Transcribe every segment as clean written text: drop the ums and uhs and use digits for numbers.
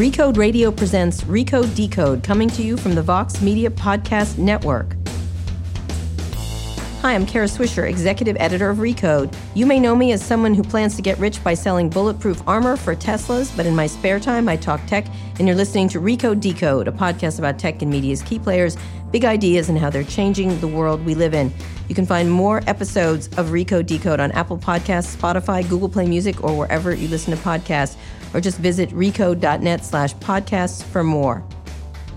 Recode Radio presents Recode Decode, coming to you from the Vox Media Podcast Network. Hi, I'm Kara Swisher, executive editor of Recode. You may know me as someone who plans to get rich by selling bulletproof armor for Teslas, but in my spare time, I talk tech, and you're listening to Recode Decode, a podcast about tech and media's key players, big ideas, and how they're changing the world we live in. You can find more episodes of Recode Decode on Apple Podcasts, Spotify, Google Play Music, or wherever you listen to podcasts, or just visit recode.net/podcasts for more.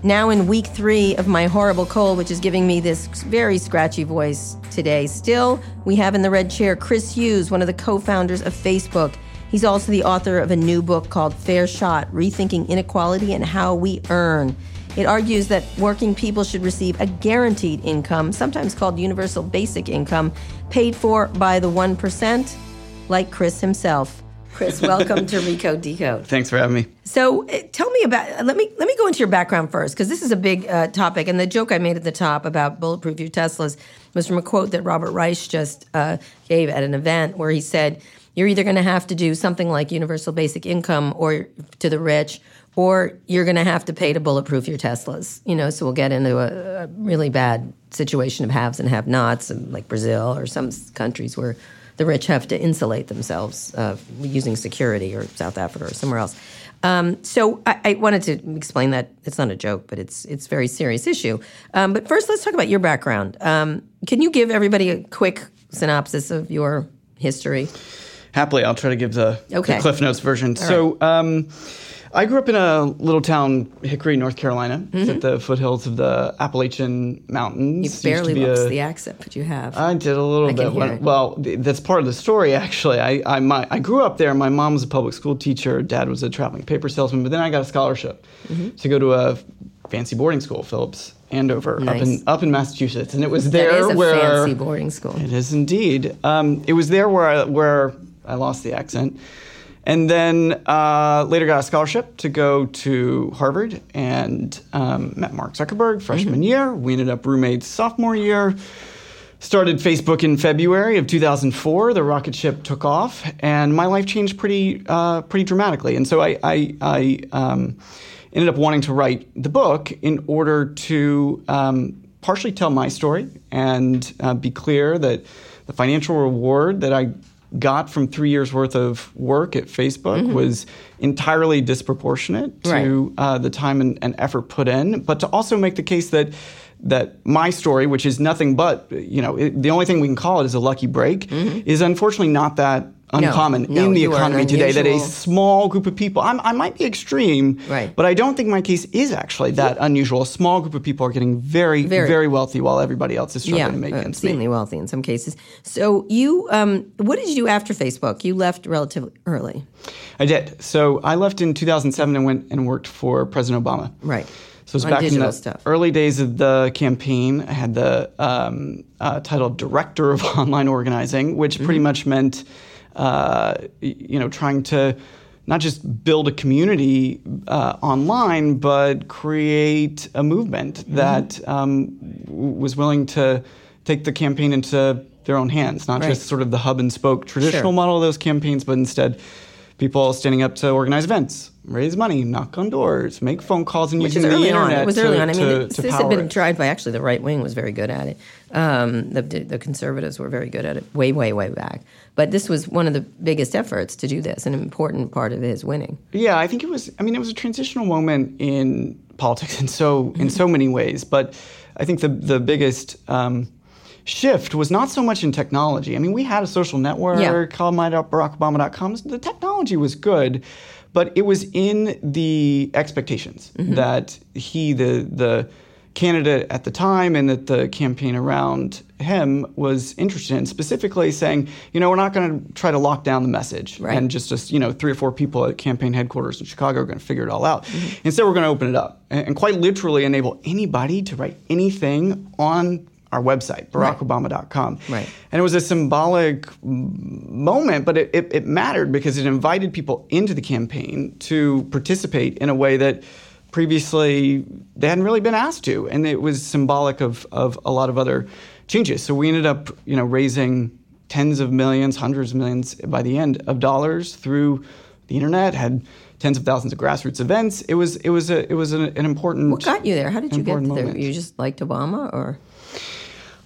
Now in week 3 of my horrible cold, which is giving me this very scratchy voice today, still we have in the red chair Chris Hughes, one of the co-founders of Facebook. He's also the author of a new book called Fair Shot, Rethinking Inequality and How We Earn. It argues that working people should receive a guaranteed income, sometimes called universal basic income, paid for by the 1%, like Chris himself. Chris, welcome to Recode Decode. Thanks for having me. So tell me about, let me go into your background first, because this is a big topic. And the joke I made at the top about bulletproof your Teslas was from a quote that Robert Reich just gave at an event where he said, you're either going to have to do something like universal basic income or to the rich, or you're going to have to pay to bulletproof your Teslas, you know, so we'll get into a really bad situation of haves and have-nots, like Brazil or some countries where the rich have to insulate themselves using security, or South Africa or somewhere else. So I wanted to explain that. It's not a joke, but it's a very serious issue. But first, let's talk about your background. Can you give everybody a quick synopsis of your history? Happily, I'll try to give the Cliff Notes version. All so right. I grew up in a little town, Hickory, North Carolina. Mm-hmm. It's at the foothills of the Appalachian Mountains. You barely lost the accent, but you have. I did a little bit. Well, that's part of the story, actually. I grew up there. My mom was a public school teacher. Dad was a traveling paper salesman. But then I got a scholarship to go to a fancy boarding school, Phillips Andover, up in Massachusetts. And it was there where... That is a fancy boarding school. It is indeed. It was there where I lost the accent. And then later got a scholarship to go to Harvard and met Mark Zuckerberg freshman year. We ended up roommates sophomore year. Started Facebook in February of 2004. The rocket ship took off, and my life changed pretty dramatically. And so I ended up wanting to write the book in order to partially tell my story and be clear that the financial reward that I got from 3 years' worth of work at Facebook was entirely disproportionate to the time and effort put in, but to also make the case that my story, which is nothing but, you know, the only thing we can call it is a lucky break, is unfortunately not that uncommon in the economy today, that a small group of people, I might be extreme, but I don't think my case is actually that unusual. A small group of people are getting very, very, very wealthy while everybody else is struggling to make ends meet. Extremely wealthy in some cases. So you, what did you do after Facebook? You left relatively early. I did. So I left in 2007 and went and worked for President Obama. Right. So it was back in the early days of the campaign. I had the title of Director of Online Organizing, which pretty much meant... trying to not just build a community online, but create a movement that was willing to take the campaign into their own hands, not just sort of the hub and spoke traditional model of those campaigns, but instead people standing up to organize events, raise money, knock on doors, make phone calls, and using the internet. It was early on. I mean, this had been tried by actually the right wing was very good at it. The conservatives were very good at it way, way, way back. But this was one of the biggest efforts to do this, an important part of his winning. Yeah, I think it was. I mean, it was a transitional moment in politics in so many ways. But I think the biggest shift was not so much in technology. I mean, we had a social network called BarackObama.com. The technology was good, but it was in the expectations that he, the candidate at the time and that the campaign around him was interested in, specifically saying, you know, we're not going to try to lock down the message and just, you know, 3 or 4 people at campaign headquarters in Chicago are going to figure it all out. Instead, we're going to open it up and quite literally enable anybody to write anything on our website, BarackObama.com. Right. And it was a symbolic moment, but it mattered because it invited people into the campaign to participate in a way that previously they hadn't really been asked to. And it was symbolic of a lot of other changes. So we ended up, you know, raising tens of millions, hundreds of millions by the end of dollars through the internet, had tens of thousands of grassroots events. It was an important. What got you there? How did you get there? Moment. You just liked Obama, or?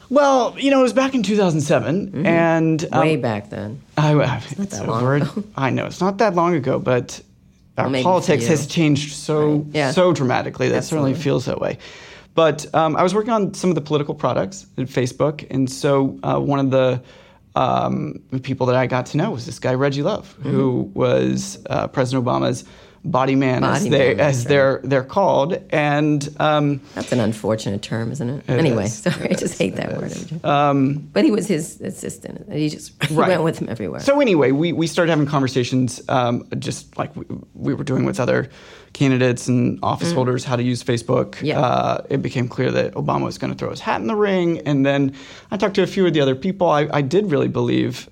Well, you know, it was back in 2007, mm-hmm. and way back then. It's not that long ago. I know it's not that long ago, but our politics has changed so dramatically. That Absolutely. Certainly feels that way. But I was working on some of the political products at Facebook, and so one of the people that I got to know was this guy Reggie Love, mm-hmm. who was President Obama's body man, as they're called, and that's an unfortunate term, isn't it? Anyway, I just hate that word. But he was his assistant. He went with him everywhere. So anyway, we started having conversations, just like we were doing with other candidates and office holders, how to use Facebook. Yeah. It became clear that Obama was going to throw his hat in the ring, and then I talked to a few of the other people. I did really believe.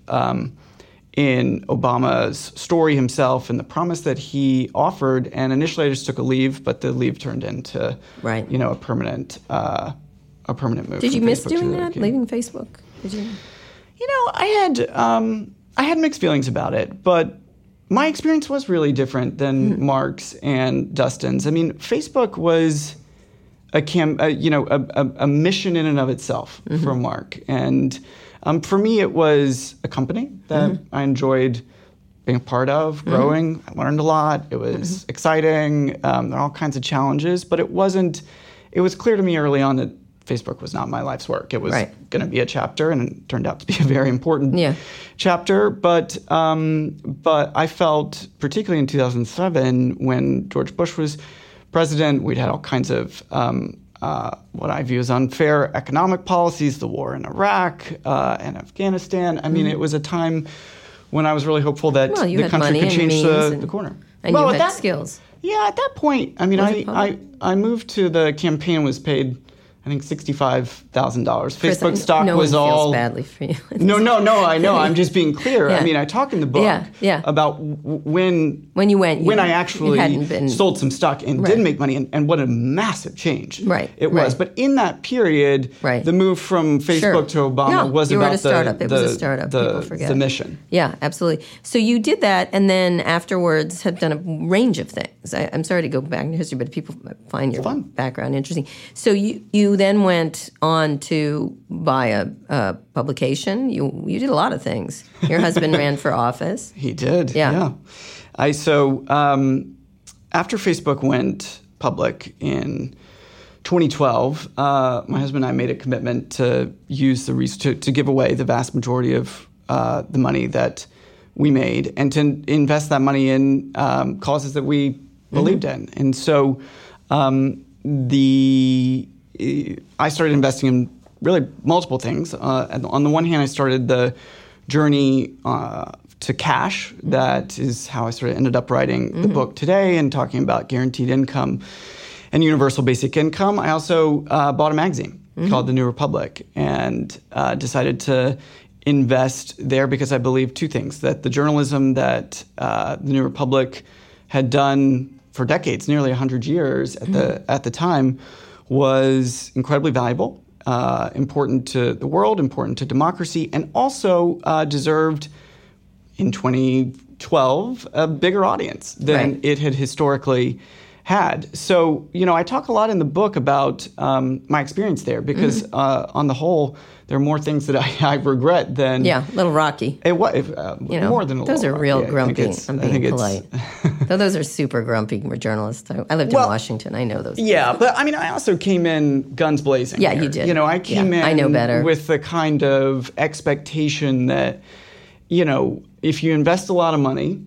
In Obama's story himself and the promise that he offered, and initially I just took a leave, but the leave turned into, a permanent move. Did you miss doing that, leaving Facebook? Did you? You know, I had mixed feelings about it, but my experience was really different than Mark's and Dustin's. I mean, Facebook was a mission in and of itself for Mark, and. For me, it was a company that I enjoyed being a part of, growing. I learned a lot. It was exciting. There were all kinds of challenges, but it wasn't. It was clear to me early on that Facebook was not my life's work. It was going to be a chapter, and it turned out to be a very important chapter. But I felt, particularly in 2007, when George Bush was president, we'd had all kinds of. What I view as unfair economic policies, the war in Iraq and Afghanistan. I mean, it was a time when I was really hopeful that the country could change the corner. And you had skills. Yeah, at that point, I mean, I moved to the campaign, was paid, I think, $65,000. Facebook stock was all... No one feels badly for you. No, I know. I'm just being clear. Yeah. I mean, I talk in the book about when you went. When I actually sold some stock and did make money, and what a massive change it was. But in that period, the move from Facebook to Obama was about the startup. It was a startup. People forget the mission. Yeah, absolutely. So you did that, and then afterwards have done a range of things. I'm sorry to go back into history, but people find your background interesting. So you then went on to buy a publication. You did a lot of things. Your husband ran for office. He did. Yeah. So after Facebook went public in 2012, my husband and I made a commitment to use the to give away the vast majority of the money that we made and to invest that money in causes that we believed in. And so I started investing in really multiple things. On the one hand, I started the journey to cash. That is how I sort of ended up writing the book today and talking about guaranteed income and universal basic income. I also bought a magazine called The New Republic and decided to invest there because I believed two things, that the journalism that The New Republic had done for decades, nearly 100 years at the time, was incredibly valuable, important to the world, important to democracy, and also deserved, in 2012, a bigger audience than it had historically had. So, you know, I talk a lot in the book about my experience there because, on the whole, there are more things that I regret than... Yeah, a little rocky. More than a little rocky. Those are real grumpy. I'm being polite. Though those are super grumpy journalists. I lived in Washington. I know those. Yeah, people. But I mean, I also came in guns blazing. Yeah, you did. You know, I came in I know better. With the kind of expectation that, you know, if you invest a lot of money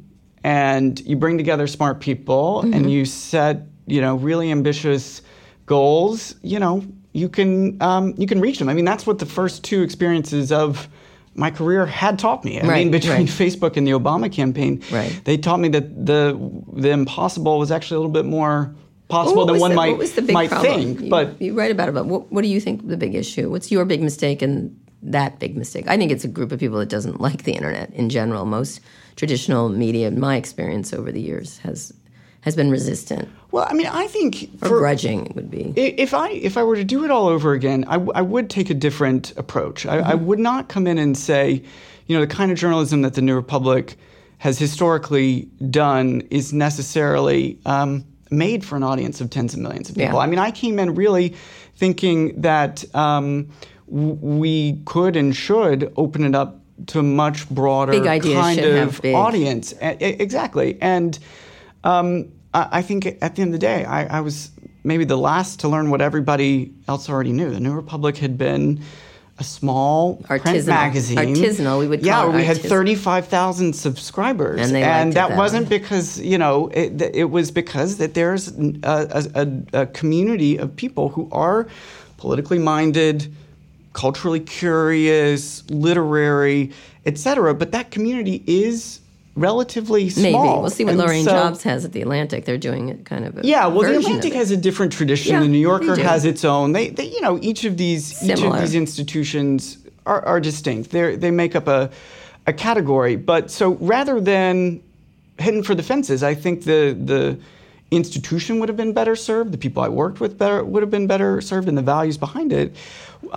and you bring together smart people and you set, you know, really ambitious goals, you know, you can reach them. I mean, that's what the first two experiences of my career had taught me. I mean, between Facebook and the Obama campaign, they taught me that the impossible was actually a little bit more possible than one might think. But you write about it. But what do you think the big issue? What's your big mistake and that big mistake? I think it's a group of people that doesn't like the internet in general. Most traditional media, in my experience over the years, has been resistant. Well, I mean, I think... Or grudging would be. If I were to do it all over again, I would take a different approach. I would not come in and say, you know, the kind of journalism that the New Republic has historically done is necessarily made for an audience of tens of millions of people. Yeah. I mean, I came in really thinking that we could and should open it up to a much broader kind of audience. Exactly. And I think at the end of the day, I was maybe the last to learn what everybody else already knew. The New Republic had been a small print magazine. Artisanal, we would call it. Yeah, we had 35,000 subscribers. And that wasn't because, you know, it was because that there's a community of people who are politically minded, culturally curious, literary, etc. But that community is relatively small. Maybe. We'll see what Lorraine Jobs has at the Atlantic. They're doing it kind of a the Atlantic has a different tradition. Yeah, the New Yorker has its own. They you know, each of these institutions are distinct. They make up a category. But so rather than heading for the fences, I think the institution would have been better served. The people I worked with would have been better served, and the values behind it would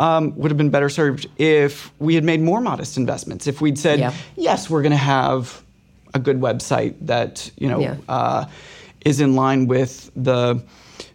have been better served if we had made more modest investments. If we'd said, yes, we're going to have a good website that, you know, is in line with the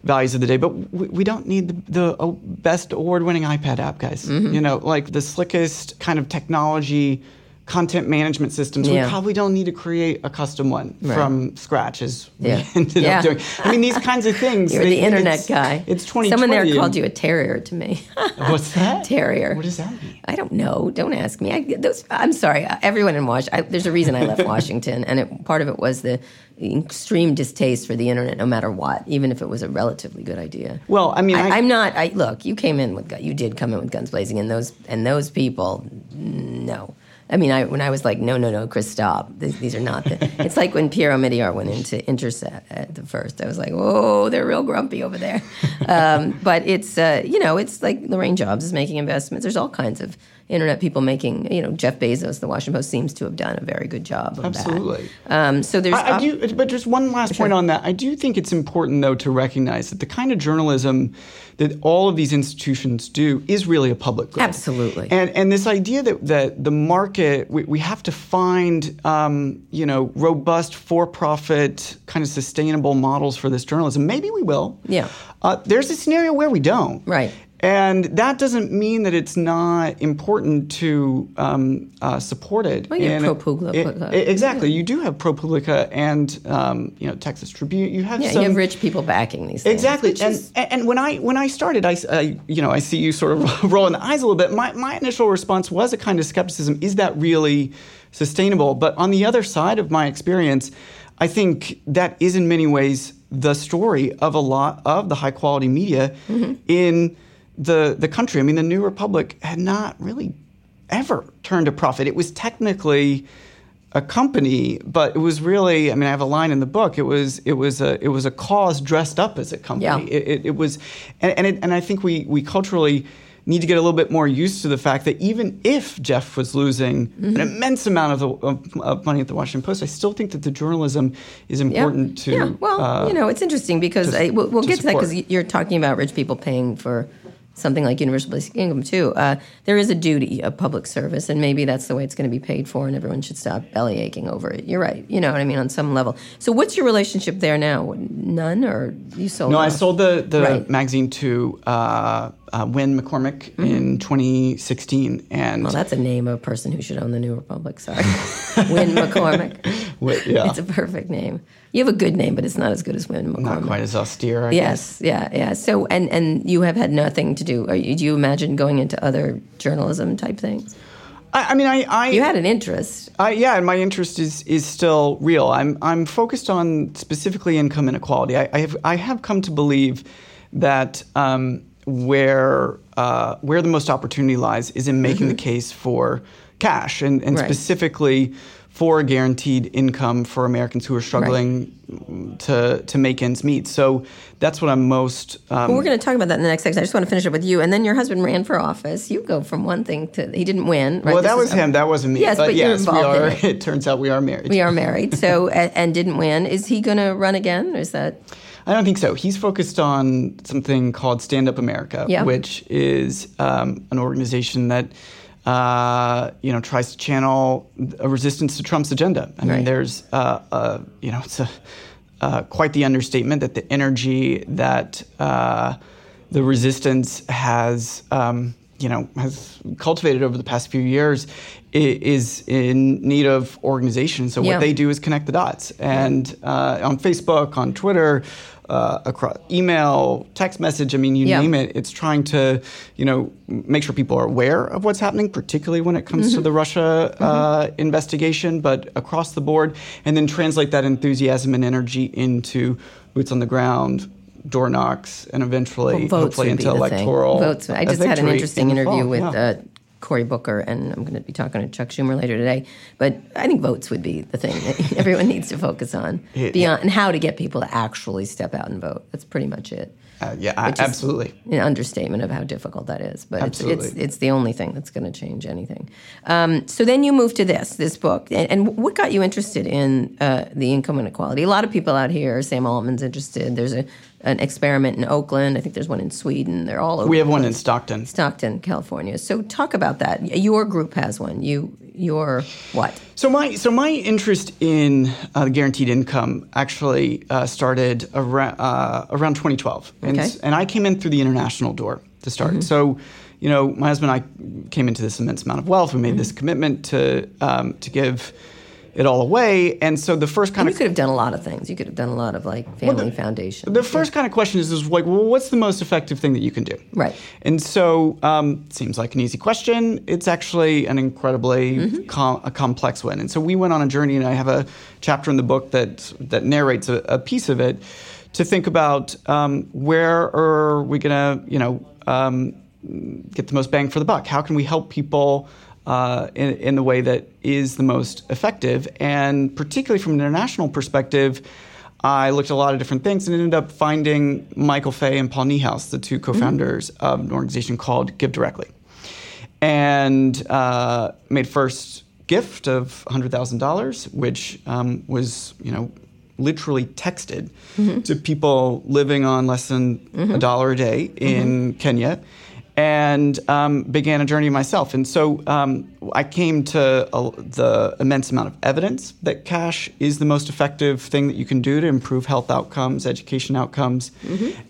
values of the day. But we don't need the best award-winning iPad app, guys. Mm-hmm. You know, like the slickest kind of technology content management systems. We probably don't need to create a custom one from scratch, as we ended up doing. I mean, these kinds of things. You're the internet guy. It's 2020. Someone there called you a terrier to me. What's that? Terrier. What does that mean? I don't know. Don't ask me. I'm sorry. Everyone in Washington. There's a reason I left Washington, and part of it was the extreme distaste for the internet, no matter what, even if it was a relatively good idea. Well, I mean, I'm not. Look, you did come in with guns blazing, and those people, no. I mean, when I was like, no, Chris, stop. These are not it's like when Piero Midyar went into Intercept at the first. I was like, whoa, they're real grumpy over there. But it's, you know, it's like Lorraine Jobs is making investments. There's all kinds of internet people making, you know, Jeff Bezos, the Washington Post, seems to have done a very good job of Absolutely. That. So there's... I do, but just one last point on that. I do think it's important, though, to recognize that the kind of journalism that all of these institutions do is really a public good. Absolutely. And this idea that the market, we have to find, you know, robust, for-profit, kind of sustainable models for this journalism. Maybe we will. Yeah. There's a scenario where we don't. Right. And that doesn't mean that it's not important to support it. Well, you have ProPublica. Exactly. Yeah. You do have ProPublica and, you know, Texas Tribune. You have you have rich people backing these things. Exactly. And when I started, I you know, I see you sort of rolling the eyes a little bit. My initial response was a kind of skepticism. Is that really sustainable? But on the other side of my experience, I think that is in many ways the story of a lot of the high-quality media in the country. I mean, the New Republic had not really ever turned a profit. It was technically a company, but it was really, I mean, I have a line in the book. It was a cause dressed up as a company. Yeah. It was, and I think we culturally need to get a little bit more used to the fact that even if Jeff was losing an immense amount of money at the Washington Post, I still think that the journalism is important to. Yeah, well, you know, it's interesting because we'll get to that because you're talking about rich people paying for something like universal basic income, too. There is a duty of public service, and maybe that's the way it's going to be paid for, and everyone should stop belly aching over it. You're right. You know what I mean, on some level. So what's your relationship there now? None, or you sold No, I sold the magazine to Wynne McCormick in 2016. And well, that's a name of a person who should own the New Republic, sorry. Wynne McCormick. It's a perfect name. You have a good name, but it's not as good as Wynne McCormick. Not quite as austere, I guess. Yes, yeah. So, and you have had nothing to do. Do you imagine going into other journalism type things? I mean, you had an interest. And my interest is still real. I'm focused on specifically income inequality. I have come to believe that where the most opportunity lies is in making the case for cash and specifically for guaranteed income for Americans who are struggling to make ends meet. So that's what I'm most... well, we're going to talk about that in the next section. I just want to finish up with you. And then your husband ran for office. You go from one thing to... He didn't win. Right? Well, that was him. That wasn't me. Yes, but you're involved in it. It turns out we are married. We are married. So, and didn't win. Is he going to run again? Or is that... I don't think so. He's focused on something called Stand Up America, which is an organization that... tries to channel a resistance to Trump's agenda. I mean, there's, quite the understatement that the energy that the resistance has cultivated over the past few years is in need of organization. So what they do is connect the dots. And on Facebook, on Twitter, across email, text message, I mean, you name it, it's trying to, make sure people are aware of what's happening, particularly when it comes to the Russia investigation, but across the board, and then translate that enthusiasm and energy into boots on the ground, door knocks, and eventually, hopefully, into electoral votes. I just had an interesting interview with Cory Booker, and I'm going to be talking to Chuck Schumer later today. But I think votes would be the thing that everyone needs to focus on, and how to get people to actually step out and vote. That's pretty much it. Absolutely. An understatement of how difficult that is. But it's the only thing that's going to change anything. So then you move to this book. And what got you interested in the income inequality? A lot of people out here, Sam Altman's interested. There's an experiment in Oakland. I think there's one in Sweden. They're all over. We have one in Stockton. Stockton, California. So talk about that. Your group has one. Your what? So my interest in the guaranteed income actually started around 2012. Okay. And I came in through the international door to start. Mm-hmm. So, my husband and I came into this immense amount of wealth. We made this commitment to give it all away. And so the first kind of... You could have done a lot of things. You could have done a lot of, family foundations. The first kind of question is what's the most effective thing that you can do? Right. And so seems like an easy question. It's actually an incredibly complex one. And so we went on a journey, and I have a chapter in the book that narrates a piece of it, to think about where are we going to, get the most bang for the buck? How can we help people in the way that is the most effective? And particularly from an international perspective, I looked at a lot of different things and ended up finding Michael Fay and Paul Niehaus, the two co-founders of an organization called Give Directly, and made first gift of $100,000, which was, literally texted to people living on less than $1 a day in Kenya. And began a journey myself. And so I came to the immense amount of evidence that cash is the most effective thing that you can do to improve health outcomes, education outcomes,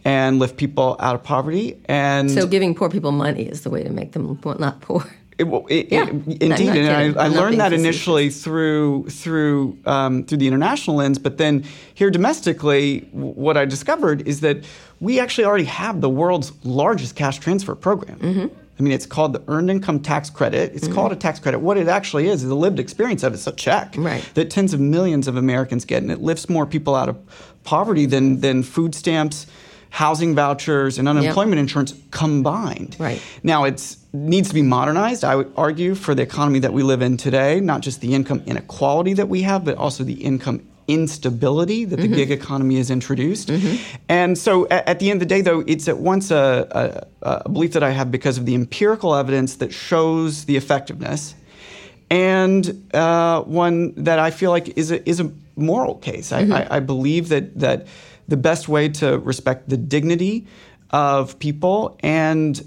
and lift people out of poverty. And so giving poor people money is the way to make them not poor. Indeed, and I learned that initially through the international lens, but then here domestically, what I discovered is that we actually already have the world's largest cash transfer program. I mean, it's called the Earned Income Tax Credit. It's called a tax credit. What it actually is the lived experience of it. It's a check that tens of millions of Americans get, and it lifts more people out of poverty than food stamps, housing vouchers, and unemployment insurance combined. Right. Now, it needs to be modernized, I would argue, for the economy that we live in today, not just the income inequality that we have, but also the income instability that the gig economy has introduced. And so at the end of the day, though, it's at once a belief that I have because of the empirical evidence that shows the effectiveness, and one that I feel like is a moral case. I believe that the best way to respect the dignity of people and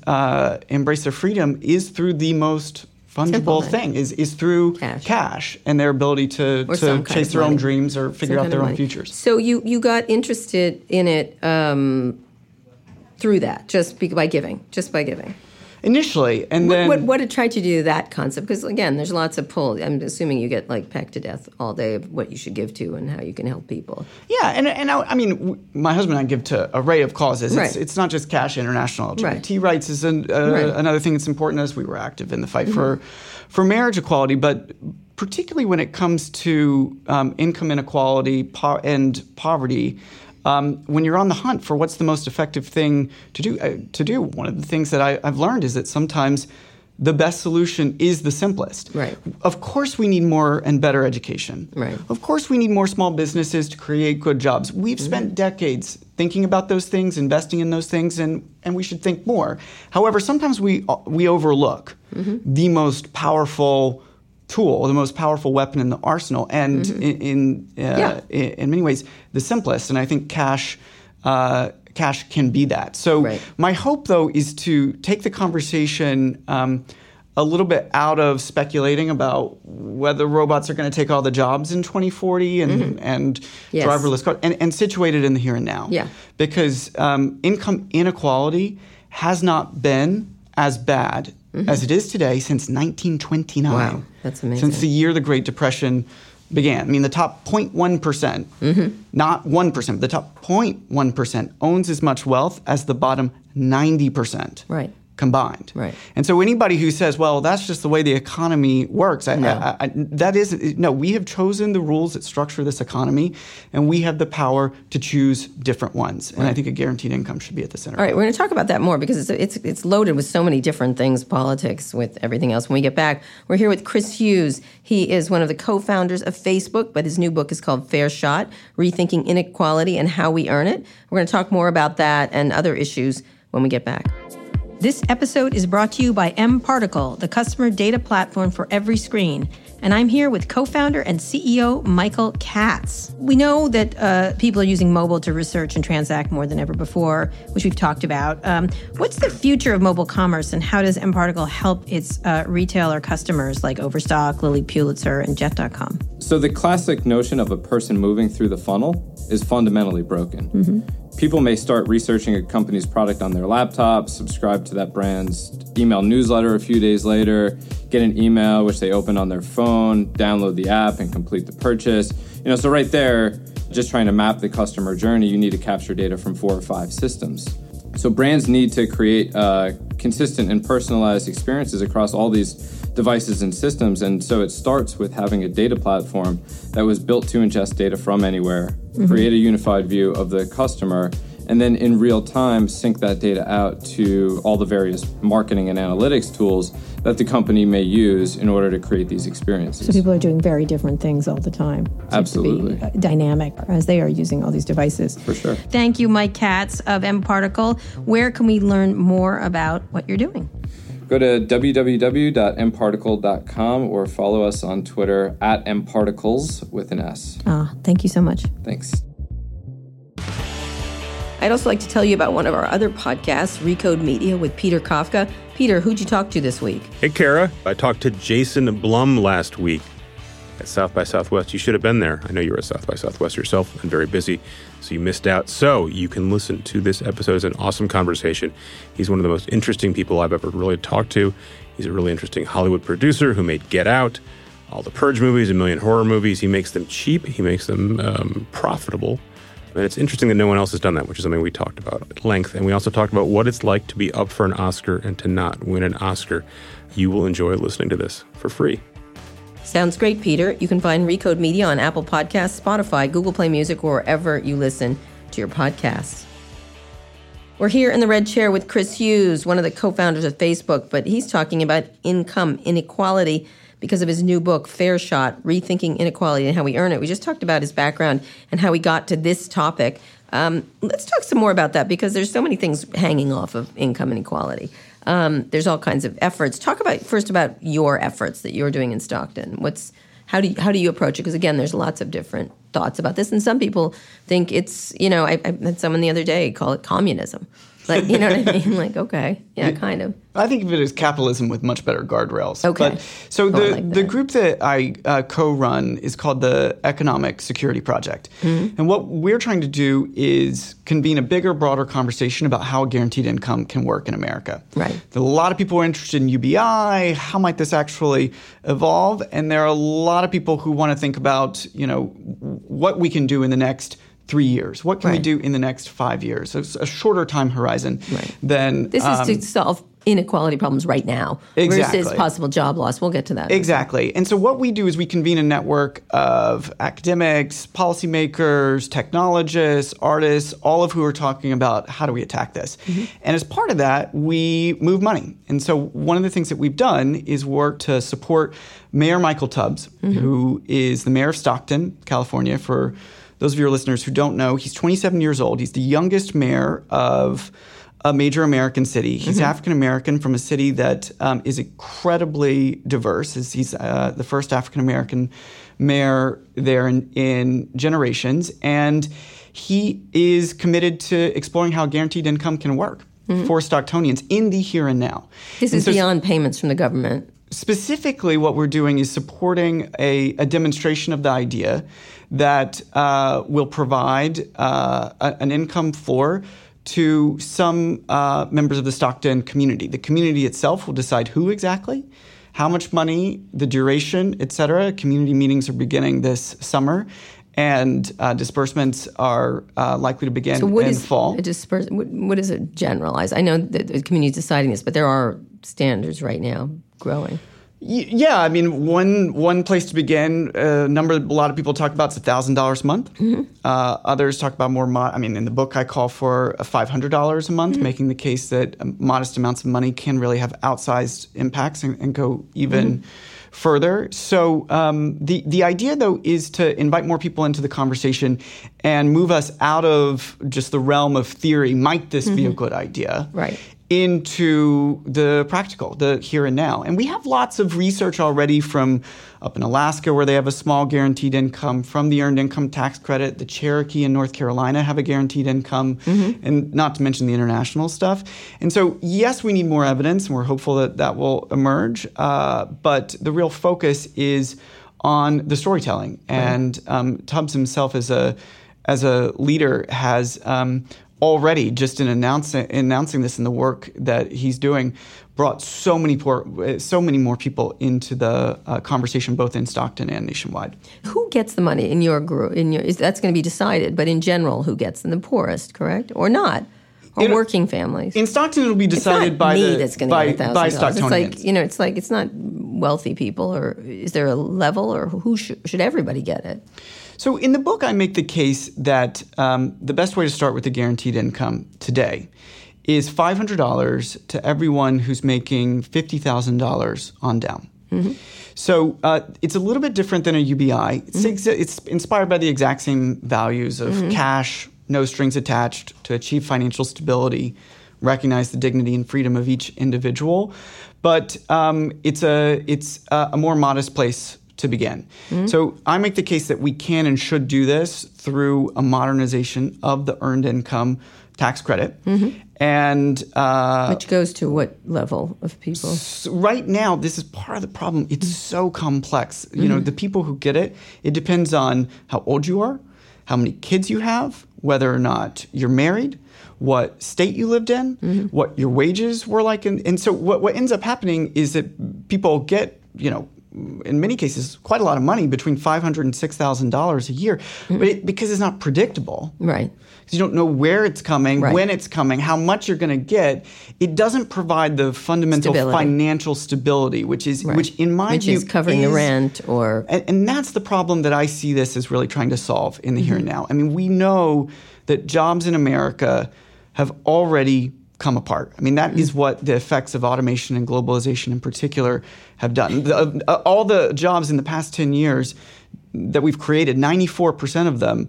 embrace their freedom is through the most fungible thing, is through cash and their ability to chase their own dreams or figure out their own futures. So you got interested in it through that, just by giving. Initially, and then... What attracted you to that concept? Because, again, there's lots of pull. I'm assuming you get, pecked to death all day of what you should give to and how you can help people. Yeah, and I mean, my husband and I give to an array of causes. Right. It's not just cash. International LGBT rights is another thing that's important to us. We were active in the fight for marriage equality, but particularly when it comes to income inequality and poverty... when you're on the hunt for what's the most effective thing to do, one of the things that I've learned is that sometimes the best solution is the simplest. Right. Of course we need more and better education. Right. Of course we need more small businesses to create good jobs. We've spent decades thinking about those things, investing in those things, and we should think more. However, sometimes we overlook the most powerful tool, the most powerful weapon in the arsenal, and in many ways the simplest. And I think cash can be that. So my hope, though, is to take the conversation a little bit out of speculating about whether robots are going to take all the jobs in 2040 and yes. driverless cars, and situated in the here and now. Yeah. Because income inequality has not been as bad as it is today since 1929. Wow, that's amazing. Since the year the Great Depression began. I mean, the top 0.1%, not 1%, the top 0.1% owns as much wealth as the bottom 90%. Right. Combined. Right. And so anybody who says, well, that's just the way the economy works, no, we have chosen the rules that structure this economy, and we have the power to choose different ones. Right. And I think a guaranteed income should be at the center. All right, we're going to talk about that more because it's loaded with so many different things, politics, with everything else. When we get back, we're here with Chris Hughes. He is one of the co-founders of Facebook, but his new book is called Fair Shot, Rethinking Inequality and How We Earn It. We're going to talk more about that and other issues when we get back. This episode is brought to you by MParticle, the customer data platform for every screen. And I'm here with co-founder and CEO Michael Katz. We know that people are using mobile to research and transact more than ever before, which we've talked about. What's the future of mobile commerce, and how does MParticle help its retailer customers like Overstock, Lilly Pulitzer, and Jet.com? So the classic notion of a person moving through the funnel is fundamentally broken. People may start researching a company's product on their laptop, subscribe to that brand's email newsletter a few days later, get an email which they open on their phone, download the app, and complete the purchase. You know, so right there, just trying to map the customer journey, you need to capture data from 4 or 5 systems. So brands need to create consistent and personalized experiences across all these devices and systems. And so it starts with having a data platform that was built to ingest data from anywhere, create a unified view of the customer, and then in real time sync that data out to all the various marketing and analytics tools that the company may use in order to create these experiences. So people are doing very different things all the time. Absolutely. To be dynamic as they are using all these devices. For sure. Thank you, Mike Katz of MParticle. Where can we learn more about what you're doing? Go to www.mparticle.com or follow us on Twitter at mparticles with an S. Ah, thank you so much. Thanks. I'd also like to tell you about one of our other podcasts, Recode Media with Peter Kafka. Peter, who'd you talk to this week? Hey, Kara. I talked to Jason Blum last week at South by Southwest. You should have been there. I know you were at South by Southwest yourself and very busy, so you missed out. So you can listen to this episode. It's an awesome conversation. He's one of the most interesting people I've ever really talked to. He's a really interesting Hollywood producer who made Get Out, all the Purge movies, a million horror movies. He makes them cheap. He makes them profitable. And it's interesting that no one else has done that, which is something we talked about at length. And we also talked about what it's like to be up for an Oscar and to not win an Oscar. You will enjoy listening to this for free. Sounds great, Peter. You can find Recode Media on Apple Podcasts, Spotify, Google Play Music, or wherever you listen to your podcasts. We're here in the red chair with Chris Hughes, one of the co-founders of Facebook, but he's talking about income inequality because of his new book, Fair Shot, Rethinking Inequality and How We Earn It. We just talked about his background and how he got to this topic. Let's talk some more about that because there's so many things hanging off of income inequality. There's all kinds of efforts. Talk about first about your efforts that you're doing in Stockton. How do you approach it? Because, again, there's lots of different thoughts about this. And some people think it's, you know, I met someone the other day call it communism. Like, you know what I mean? Like, okay, yeah, kind of. I think of it as capitalism with much better guardrails. Okay. But, so the group that I co-run is called the Economic Security Project. And what we're trying to do is convene a bigger, broader conversation about how guaranteed income can work in America. Right. A lot of people are interested in UBI, how might this actually evolve? And there are a lot of people who want to think about, you know, what we can do in the next 3 years. What can we do in the next 5 years? So it's a shorter time horizon than... This is to solve inequality problems right now versus possible job loss. We'll get to that. Exactly. And so what we do is we convene a network of academics, policymakers, technologists, artists, all of who are talking about how do we attack this. And as part of that, we move money. And so one of the things that we've done is work to support Mayor Michael Tubbs, who is the mayor of Stockton, California, for... Those of your listeners who don't know, he's 27 years old. He's the youngest mayor of a major American city. He's African-American from a city that is incredibly diverse. He's the first African-American mayor there in generations. And he is committed to exploring how guaranteed income can work. mm-hmm. for Stocktonians in the here and now. This is beyond payments from the government. Specifically, what we're doing is supporting a demonstration of the idea that will provide an income floor to some members of the Stockton community. The community itself will decide who exactly, how much money, the duration, et cetera. Community meetings are beginning this summer, and disbursements are likely to begin in the fall. What is it generalized? I know that the community is deciding this, but there are standards right now growing. Yeah, I mean, one place to begin, a lot of people talk about is $1,000 a month. Mm-hmm. Others talk about more, in the book I call for $500 a month, mm-hmm. making the case that modest amounts of money can really have outsized impacts and go even mm-hmm. further. So the idea, though, is to invite more people into the conversation and move us out of just the realm of theory, might this mm-hmm. be a good idea? Right. Into the practical, the here and now. And we have lots of research already from up in Alaska where they have a small guaranteed income, from the Earned Income Tax Credit. The Cherokee in North Carolina have a guaranteed income, mm-hmm. and not to mention the international stuff. And so, yes, we need more evidence, and we're hopeful that that will emerge. But the real focus is on the storytelling. Right. And Tubbs himself as a leader has already, just in announcing this, in the work that he's doing, brought so many more people into the conversation, both in Stockton and nationwide. Who gets the money in your group? That's going to be decided, but in general, who gets them? The poorest, correct, or not, or working families? In Stockton, it'll be decided by Stocktonians. It's not wealthy people, or is there a level, or who should everybody get it? So in the book, I make the case that the best way to start with the guaranteed income today is $500 to everyone who's making $50,000 on down. Mm-hmm. So it's a little bit different than a UBI. It's inspired by the exact same values of mm-hmm. cash, no strings attached, to achieve financial stability, recognize the dignity and freedom of each individual. But it's a more modest place to begin. Mm-hmm. So I make the case that we can and should do this through a modernization of the Earned Income Tax Credit. Mm-hmm. And which goes to what level of people? Right now, this is part of the problem. It's so complex. You mm-hmm. know, the people who get it depends on how old you are, how many kids you have, whether or not you're married, what state you lived in, mm-hmm. what your wages were like. And so what ends up happening is that people get, in many cases, quite a lot of money, between $500 and $6,000 a year, mm-hmm. Because it's not predictable. Right. Because you don't know where it's coming, right. when it's coming, how much you're going to get. It doesn't provide the fundamental financial stability, which in my view is covering the rent or... And that's the problem that I see this as really trying to solve in the mm-hmm. here and now. I mean, we know that jobs in America have already come apart. I mean, that mm-hmm. is what the effects of automation and globalization in particular have done. All the jobs in the past 10 years that we've created, 94% of them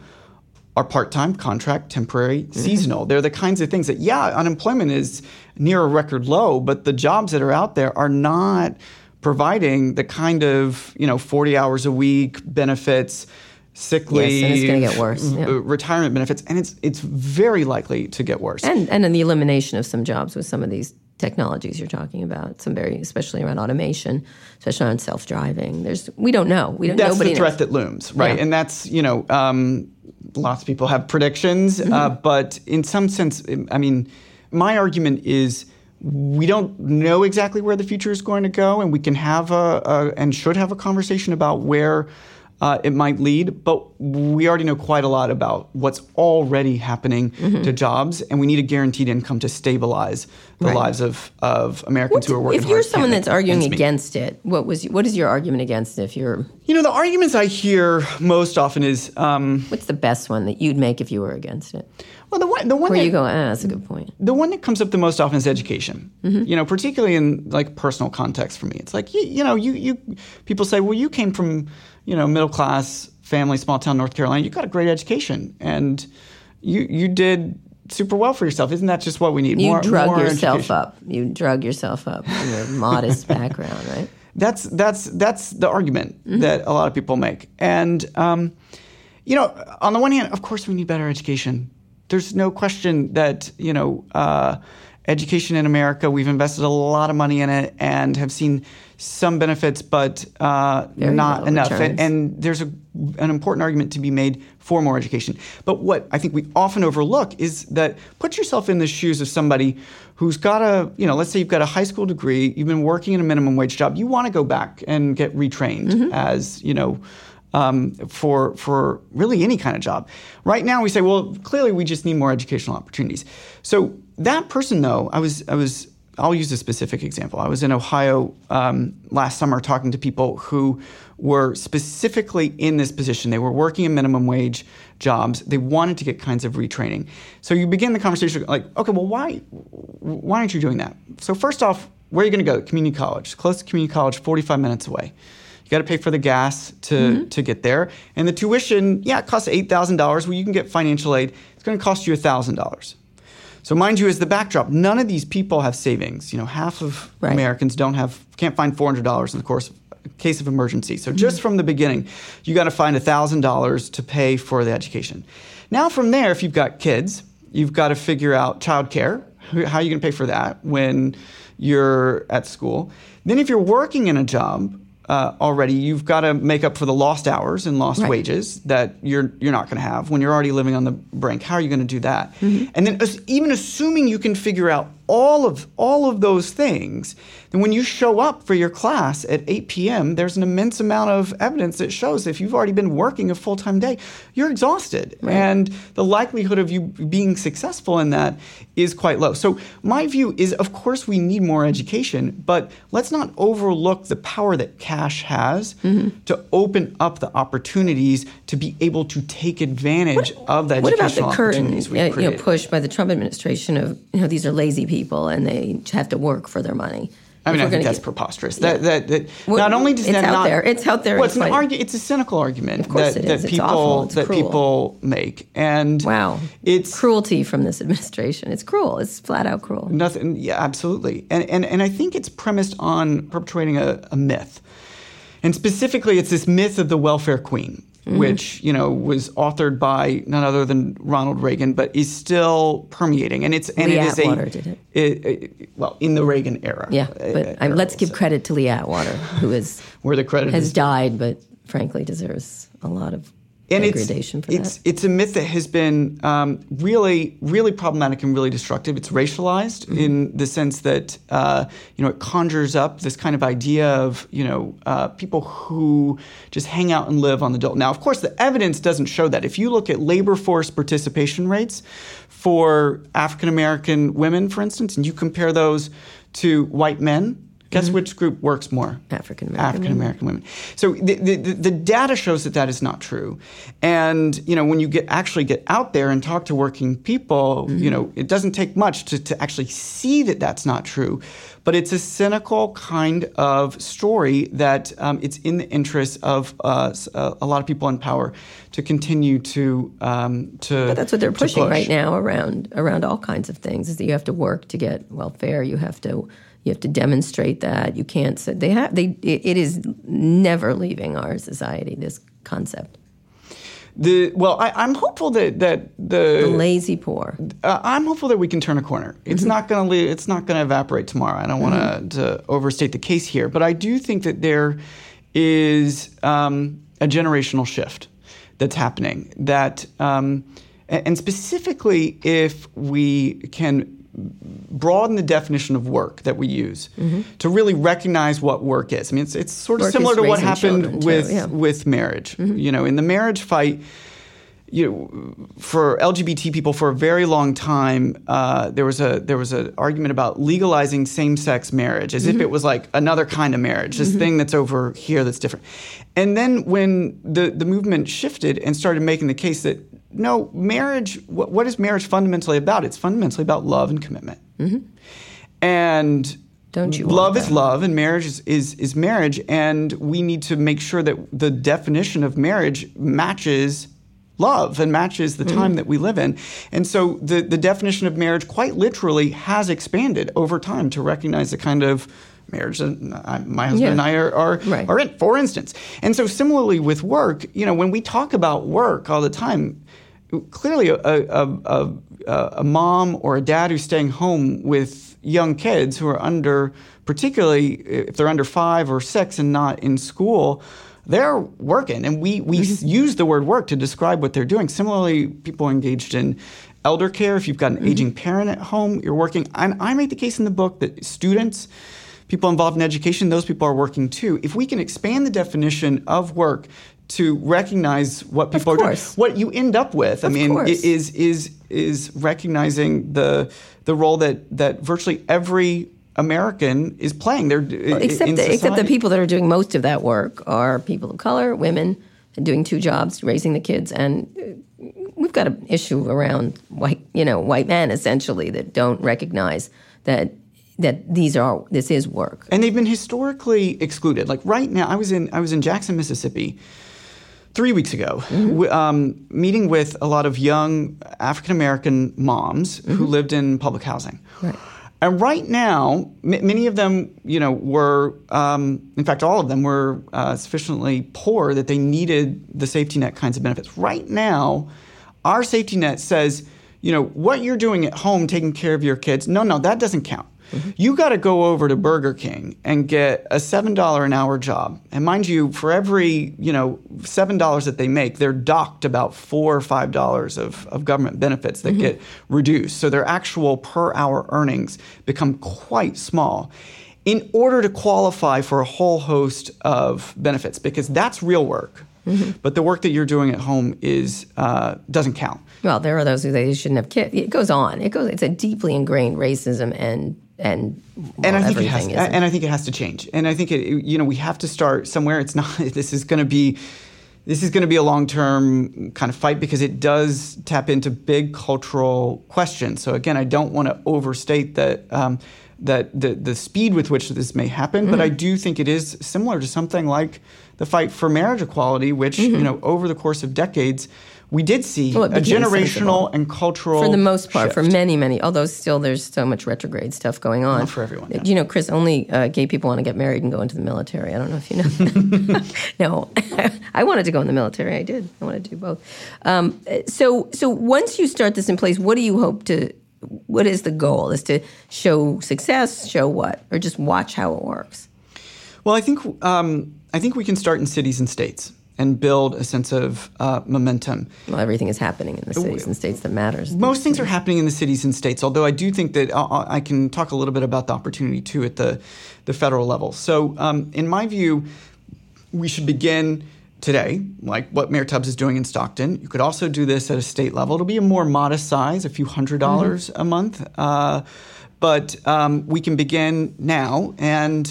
are part-time, contract, temporary, mm-hmm. seasonal. They're the kinds of things that, unemployment is near a record low, but the jobs that are out there are not providing the kind of, 40 hours a week benefits, sick leave, and it's going to get worse. Yeah. Retirement benefits, and it's very likely to get worse. And then the elimination of some jobs with some of these technologies you're talking about, especially around automation, especially around self-driving. We don't know. That's the threat that looms, right? Yeah. And that's, lots of people have predictions, mm-hmm. But in some sense, my argument is we don't know exactly where the future is going to go, and we can have and should have a conversation about where it might lead, but we already know quite a lot about what's already happening mm-hmm. to jobs, and we need a guaranteed income to stabilize the right. lives of Americans who are working hard. If you're someone that's arguing against it, what is your argument against it? If you're... the arguments I hear most often is... what's the best one that you'd make if you were against it? Well, the one where you go, that's a good point. The one that comes up the most often is education, mm-hmm. Particularly in, personal context for me. It's like, people say, well, you came from... middle-class family, small-town North Carolina, you got a great education, and you did super well for yourself. Isn't that just what we need? You drug yourself up in your modest background, right? That's the argument mm-hmm. that a lot of people make. And, on the one hand, of course we need better education. There's no question that, education in America. We've invested a lot of money in it and have seen some benefits, but not enough. And there's an important argument to be made for more education. But what I think we often overlook is that put yourself in the shoes of somebody who's got a, you know, let's say you've got a high school degree, you've been working in a minimum wage job, you want to go back and get retrained as, you know, for really any kind of job. Right now we say, well, clearly we just need more educational opportunities. So that person, though, I'll use a specific example. I was in Ohio last summer talking to people who were specifically in this position. They were working in minimum wage jobs. They wanted to get kinds of retraining. So you begin the conversation like, okay, well, why aren't you doing that? So first off, where are you going to go? Community college. Close to community college, 45 minutes away. You got to pay for the gas to get there. And the tuition, it costs $8,000. Well, you can get financial aid. It's going to cost you $1,000. So mind you, as the backdrop, none of these people have savings. You know, half of Americans can't find $400 in the case of emergency. So just from the beginning, you got to find $1,000 to pay for the education. Now from there, if you've got kids, you've got to figure out childcare. How are you going to pay for that when you're at school? Then if you're working in a job, already, you've got to make up for the lost hours and lost wages that you're not going to have when you're already living on the brink. How are you going to do that? And then, even assuming you can figure out all of those things, then when you show up for your class at 8 p.m., there's an immense amount of evidence that shows if you've already been working a full-time day, you're exhausted. And the likelihood of you being successful in that is quite low. So my view is, of course, we need more education, but let's not overlook the power that cash has to open up the opportunities to be able to take advantage of the educational opportunities we've created. What about the current push by the Trump administration of, you know, these are lazy people and they have to work for their money? I mean, I think that's preposterous. Not only does that not... It's out there. Well, it's it's a cynical argument that people make. And it's cruelty from this administration. It's cruel. It's flat out cruel. Nothing. Yeah, absolutely. And I think it's premised on perpetuating a myth. And specifically, it's this myth of the welfare queen, which, you know, was authored by none other than Ronald Reagan, but is still permeating. In the Reagan era. Yeah, let's give credit to Lee Atwater, who is died, but frankly deserves a lot of degradation for that. It's a myth that has been really, really problematic and really destructive. It's racialized in the sense that it conjures up this kind of idea of people who just hang out and live on the dole. Now, of course, the evidence doesn't show that. If you look at labor force participation rates for African American women, for instance, and you compare those to white men, guess which group works more? African American women. So the data shows that is not true, and when you get out there and talk to working people, it doesn't take much to actually see that that's not true. But it's a cynical kind of story that it's in the interest of a lot of people in power to continue to. But that's what they're pushing right now around all kinds of things, is that you have to work to get welfare. You have to demonstrate that you can't. So it is never leaving our society, this concept. I'm hopeful that the lazy poor. I'm hopeful that we can turn a corner. It's not going to leave. It's not going to evaporate tomorrow. I don't want to overstate the case here, but I do think that there is a generational shift that's happening. That and specifically, if we can broaden the definition of work that we use to really recognize what work is. I mean, it's sort of work similar to what happened with marriage. In the marriage fight, for LGBT people for a very long time, there was an argument about legalizing same-sex marriage as if it was like another kind of marriage, this thing that's over here that's different. And then when the movement shifted and started making the case that no, marriage, what is marriage fundamentally about? It's fundamentally about love and commitment. And love is love and marriage is marriage. And we need to make sure that the definition of marriage matches love and matches the time that we live in. And so the definition of marriage quite literally has expanded over time to recognize the kind of marriage that my husband and I are in, for instance. And so similarly with work, when we talk about work all the time, clearly a mom or a dad who's staying home with young kids who are under, particularly if they're under 5 or 6 and not in school, they're working. And we use the word work to describe what they're doing. Similarly, people engaged in elder care, if you've got an aging parent at home, you're working. I make the case in the book that students, people involved in education, those people are working too. If we can expand the definition of work to recognize what people are doing, what you end up with, is recognizing the role that virtually every American is playing. Except the people that are doing most of that work are people of color, women, doing 2 jobs, raising the kids, and we've got an issue around white men essentially that don't recognize that this is work. And they've been historically excluded. Like right now, I was in Jackson, Mississippi 3 weeks ago, meeting with a lot of young African American moms who lived in public housing. Right. And right now, many of them, were, in fact, all of them were sufficiently poor that they needed the safety net kinds of benefits. Right now, our safety net says, what you're doing at home, taking care of your kids, no, that doesn't count. Mm-hmm. You got to go over to Burger King and get a $7 an hour job. And mind you, for every, $7 that they make, they're docked about $4 or $5 of government benefits that get reduced. So their actual per hour earnings become quite small in order to qualify for a whole host of benefits, because that's real work. Mm-hmm. But the work that you're doing at home doesn't count. Well, there are those who say you shouldn't have kids. It goes on. It's a deeply ingrained racism and I think it has. And I think it has to change. And I think we have to start somewhere. It's not. This is going to be a long-term kind of fight because it does tap into big cultural questions. So again, I don't want to overstate that. That the speed with which this may happen, but I do think it is similar to something like the fight for marriage equality, which over the course of decades we did see a generational and cultural for the most part shift. For many, although still there's so much retrograde stuff going on. Not for everyone. Yeah. Chris, only gay people want to get married and go into the military. I don't know if you know. No, I wanted to go in the military. I did. I wanted to do both. So once you start this in place, what do you hope to? What is the goal? Is to show success, show what, or just watch how it works? Well, I think we can start in cities and states and build a sense of momentum. Well, everything is happening in the cities and states that matters. Most things are happening in the cities and states, although I do think that I can talk a little bit about the opportunity, too, at the federal level. So in my view, we should begin today, like what Mayor Tubbs is doing in Stockton. You could also do this at a state level. It'll be a more modest size, a few $100s a month. But we can begin now and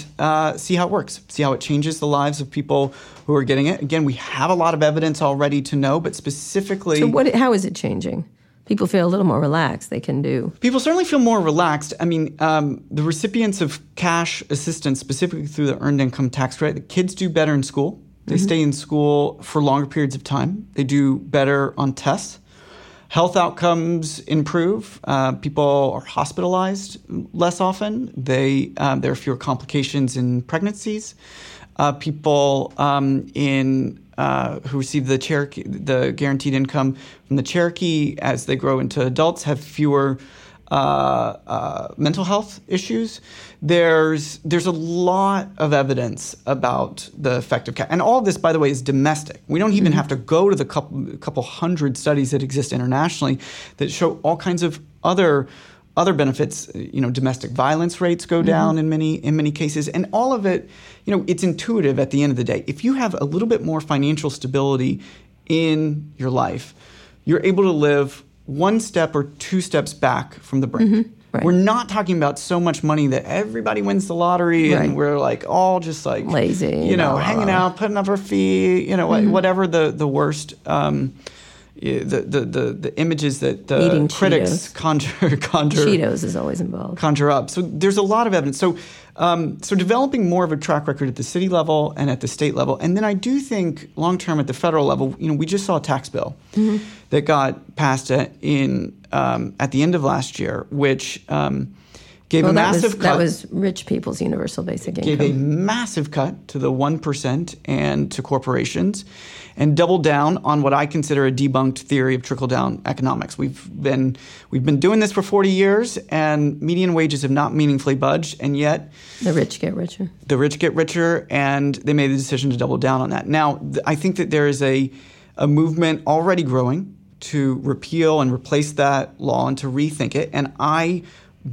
see how it works, see how it changes the lives of people who are getting it. Again, we have a lot of evidence already to know, but specifically... So how is it changing? People feel a little more relaxed. They can do. People certainly feel more relaxed. I mean, the recipients of cash assistance, specifically through the Earned Income Tax Credit, the kids do better in school. They stay in school for longer periods of time. They do better on tests. Health outcomes improve. People are hospitalized less often. There are fewer complications in pregnancies. People who receive the guaranteed income from the Cherokee as they grow into adults have fewer mental health issues. There's a lot of evidence about the effect of cash. And all of this, by the way, is domestic. We don't even have to go to the couple hundred studies that exist internationally that show all kinds of other benefits. Domestic violence rates go down in many cases. And all of it, it's intuitive at the end of the day. If you have a little bit more financial stability in your life, you're able to live 1 step or 2 steps back from the brink. Right. We're not talking about so much money that everybody wins the lottery and we're like all just like lazy, hanging out, putting up our feet, whatever the worst, the images that the eating critics Cheetos. conjure. Cheetos is always involved. Conjure up. So there's a lot of evidence. So developing more of a track record at the city level and at the state level. And then I do think long term at the federal level, we just saw a tax bill that got passed at the end of last year, which Gave a massive cut. That was rich people's universal basic income. Gave a massive cut to the 1% and to corporations, and doubled down on what I consider a debunked theory of trickle-down economics. We've been doing this for 40 years, and median wages have not meaningfully budged, and yet the rich get richer. The rich get richer, and they made the decision to double down on that. Now, I think that there is a movement already growing to repeal and replace that law and to rethink it, and I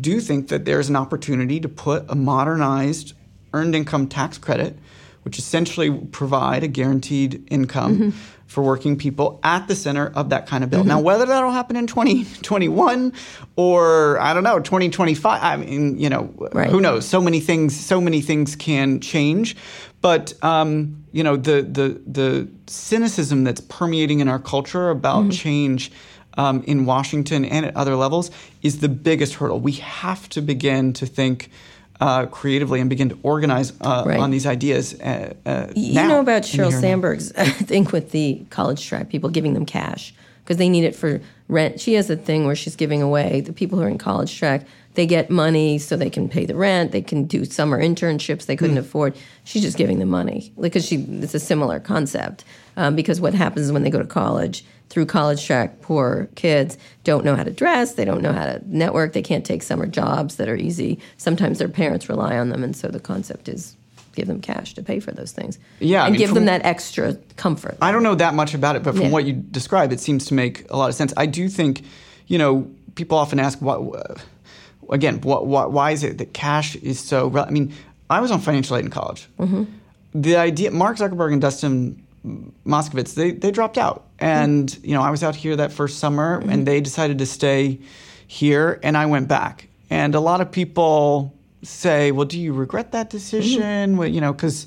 do think that there's an opportunity to put a modernized earned income tax credit, which essentially provide a guaranteed income mm-hmm. for working people, at the center of that kind of bill. Mm-hmm. Now, whether that'll happen in 2021 or, I don't know, 2025, I mean, you know, right. Who knows? So many things can change. But, you know, the cynicism that's permeating in our culture about mm-hmm. change in Washington and at other levels is the biggest hurdle. We have to begin to think creatively and begin to organize right. on these ideas you now. You know about Sheryl Sandberg's thing with the College Track people giving them cash because they need it for rent. She has a thing where she's giving away the people who are in College Track. They get money so they can pay the rent. They can do summer internships they couldn't afford. She's just giving them money because it's a similar concept because what happens is when they go to college, through College Track, poor kids don't know how to dress. They don't know how to network. They can't take summer jobs that are easy. Sometimes their parents rely on them, and so the concept is give them cash to pay for those things. Yeah, and give them that extra comfort. I don't know that much about it, but from what you describe, it seems to make a lot of sense. I do think, you know, people often ask, why is it that cash is so – I mean, I was on financial aid in college. Mm-hmm. The idea – Mark Zuckerberg and Dustin Moskovitz, they dropped out. And, mm-hmm. you know, I was out here that first summer, mm-hmm. and they decided to stay here, and I went back. And a lot of people say, well, do you regret that decision? Mm-hmm. Well, you know, because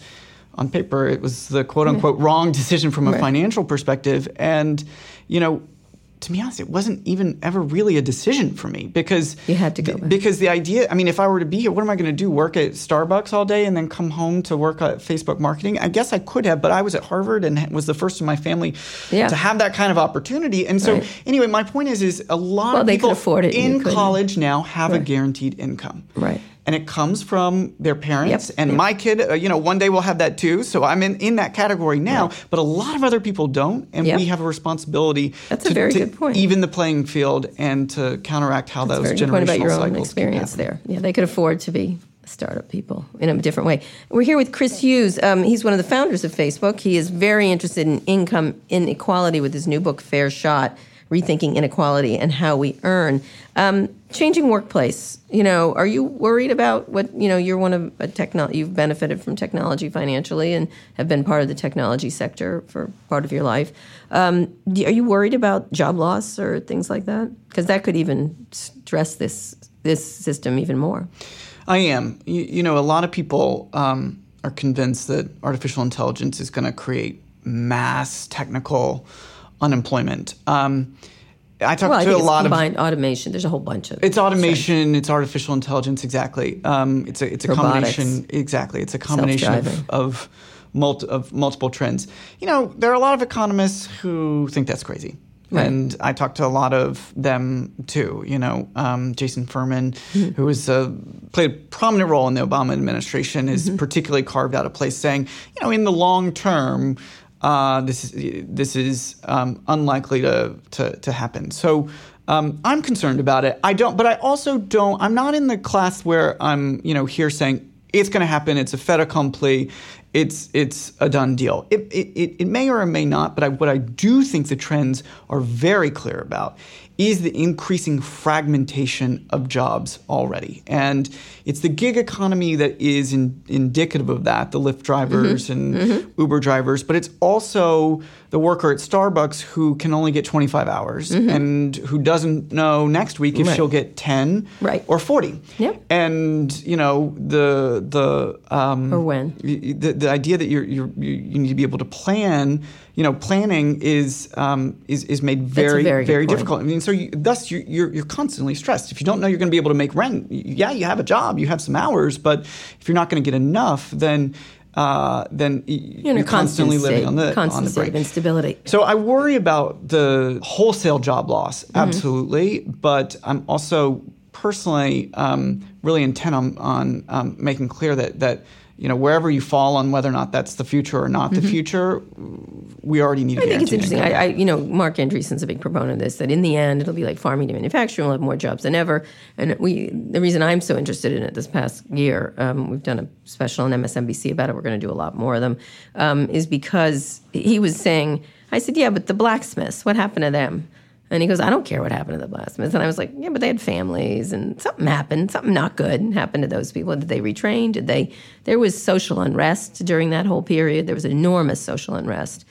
on paper it was the quote-unquote right. wrong decision from a right. financial perspective. And, you know, to be honest, it wasn't even ever really a decision for me because you had to go back. Because the idea, I mean, if I were to be here, what am I going to do? Work at Starbucks all day and then come home to work at Facebook marketing? I guess I could have, but I was at Harvard and was the first in my family to have that kind of opportunity. And so, anyway, my point is a lot of people in college now have a guaranteed income. Right. And it comes from their parents. Yep, and my kid, you know, one day will have that too. So I'm in that category now. Right. But a lot of other people don't. And we have a responsibility to even the playing field and to counteract how those generational cycles can happen. That's a very good point about your own experience there. Yeah, they could afford to be startup people in a different way. We're here with Chris Hughes. He's one of the founders of Facebook. He is very interested in income inequality with his new book, Fair Shot, Rethinking Inequality and How We Earn. Changing workplace, you know, are you worried about what, you know, you're one of you've benefited from technology financially and have been part of the technology sector for part of your life. Are you worried about job loss or things like that? Because that could even stress this system even more. I am. You know, a lot of people are convinced that artificial intelligence is going to create mass technical unemployment. I talk to a lot of automation. There's a whole bunch of it. It's automation. It's artificial intelligence. Exactly. It's a robotics combination. Exactly. It's a combination of multiple trends. You know, there are a lot of economists who think that's crazy. Right. And I talked to a lot of them, too. You know, Jason Furman, who has played a prominent role in the Obama administration, is particularly carved out a place saying, you know, in the long term, this is unlikely to happen. So I'm concerned about it. I'm not in the class where I'm, you know, here saying it's going to happen. It's a fait accompli. It's a done deal. It may or it may not. But what I do think the trends are very clear about is the increasing fragmentation of jobs already. And it's the gig economy that is indicative of that, the Lyft drivers and Uber drivers. But it's also the worker at Starbucks who can only get 25 hours and who doesn't know next week if she'll get 10 or 40. Yep. And, you know, or when. The idea that you need to be able to plan, you know, planning is made very, very difficult. I mean, so you're constantly stressed. If you don't know you're going to be able to make rent, you have a job, you have some hours, but if you're not going to get enough, then you're constantly living on the brink of instability. So I worry about the wholesale job loss, absolutely, but I'm also personally really intent on making clear that you know, wherever you fall on whether or not that's the future or not the future, we already need to guarantee. I think it's interesting. I you know, Mark Andreessen's a big proponent of this, that in the end, it'll be like farming to manufacturing. We'll have more jobs than ever. And the reason I'm so interested in it this past year, we've done a special on MSNBC about it. We're going to do a lot more of them, is because he was saying, I said, yeah, but the blacksmiths, what happened to them? And he goes, I don't care what happened to the blacksmiths. And I was like, yeah, but they had families, and something happened, something not good happened to those people. Did they retrain? There was social unrest during that whole period. There was enormous social unrest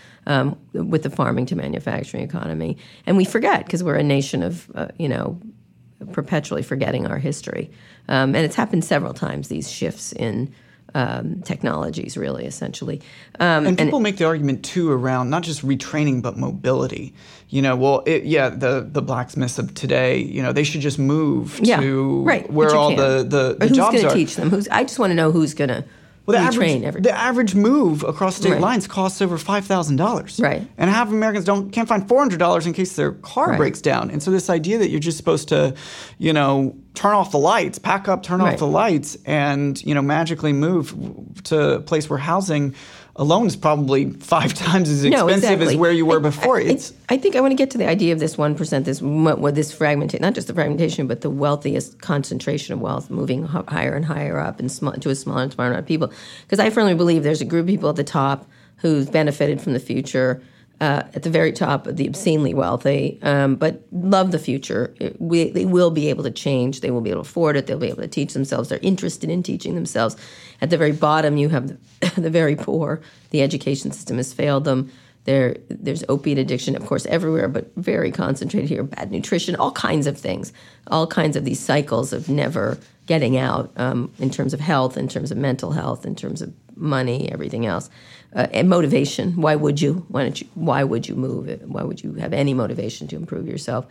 with the farming to manufacturing economy. And we forget because we're a nation of, perpetually forgetting our history. And it's happened several times, these shifts in technologies, really, essentially. And people make the argument, too, around not just retraining but mobility. You know, well, the blacksmiths of today, you know, they should just move to where all the jobs are. Who's going to teach them? I just want to know who's going to retrain everybody. The average move across state lines costs over $5,000. Right. And half of Americans can't find $400 in case their car breaks down. And so this idea that you're just supposed to, you know, turn off the lights, pack up, turn off the lights, and, you know, magically move to a place where housing alone is probably 5 times as expensive as where you were before. I think I want to get to the idea of this 1%, this fragmentation, not just the fragmentation, but the wealthiest concentration of wealth moving higher and higher up and to a smaller and smaller amount of people. Because I firmly believe there's a group of people at the top who've benefited from the future, at the very top, the obscenely wealthy, but love the future. They will be able to change. They will be able to afford it. They'll be able to teach themselves. They're interested in teaching themselves. At the very bottom, you have the very poor. The education system has failed them. There's opiate addiction, of course, everywhere, but very concentrated here. Bad nutrition, all kinds of things, all kinds of these cycles of never getting out in terms of health, in terms of mental health, in terms of money, everything else. And motivation. Why would you? Why would you move? Why would you have any motivation to improve yourself?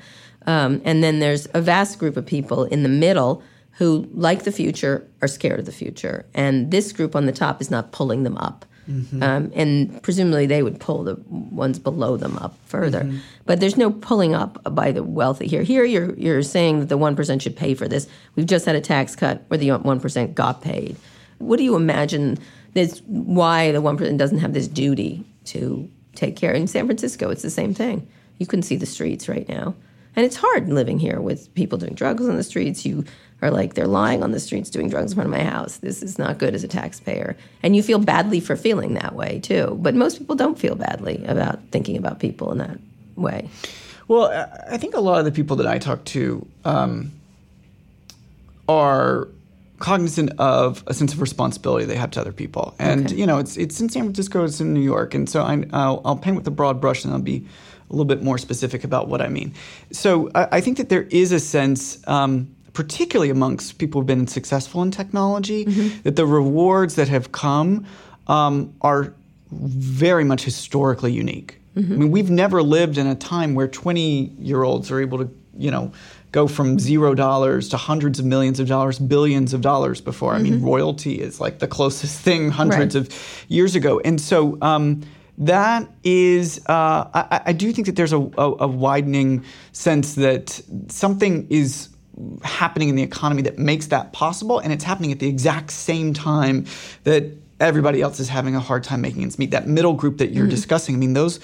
And then there's a vast group of people in the middle who, like the future, are scared of the future. And this group on the top is not pulling them up. Mm-hmm. And presumably they would pull the ones below them up further. Mm-hmm. But there's no pulling up by the wealthy here. Here you're saying that the 1% should pay for this. We've just had a tax cut where the 1% got paid. What do you imagine... That's why the 1% doesn't have this duty to take care. In San Francisco, it's the same thing. You can see the streets right now. And it's hard living here with people doing drugs on the streets. You are like, they're lying on the streets doing drugs in front of my house. This is not good as a taxpayer. And you feel badly for feeling that way, too. But most people don't feel badly about thinking about people in that way. Well, I think a lot of the people that I talk to are cognizant of a sense of responsibility they have to other people. And, you know, it's in San Francisco, it's in New York. And so I'll paint with a broad brush and I'll be a little bit more specific about what I mean. So I think that there is a sense, particularly amongst people who've been successful in technology, that the rewards that have come are very much historically unique. Mm-hmm. I mean, we've never lived in a time where 20-year-olds are able to, you know, go from $0 to hundreds of millions of dollars, billions of dollars before. I mean, royalty is like the closest thing hundreds of years ago. And so that is, I do think that there's a widening sense that something is happening in the economy that makes that possible. And it's happening at the exact same time that everybody else is having a hard time making ends meet. That middle group that you're discussing, I mean, those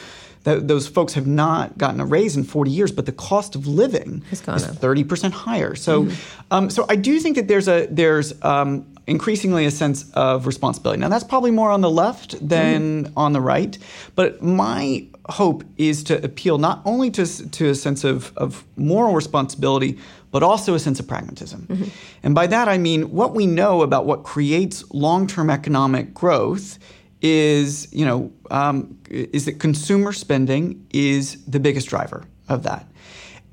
folks have not gotten a raise in 40 years, but the cost of living is 30% higher. So, so I do think that there's increasingly a sense of responsibility. Now, that's probably more on the left than on the right, but my hope is to appeal not only to a sense of moral responsibility, but also a sense of pragmatism. Mm-hmm. And by that, I mean what we know about what creates long-term economic growth is that consumer spending is the biggest driver of that.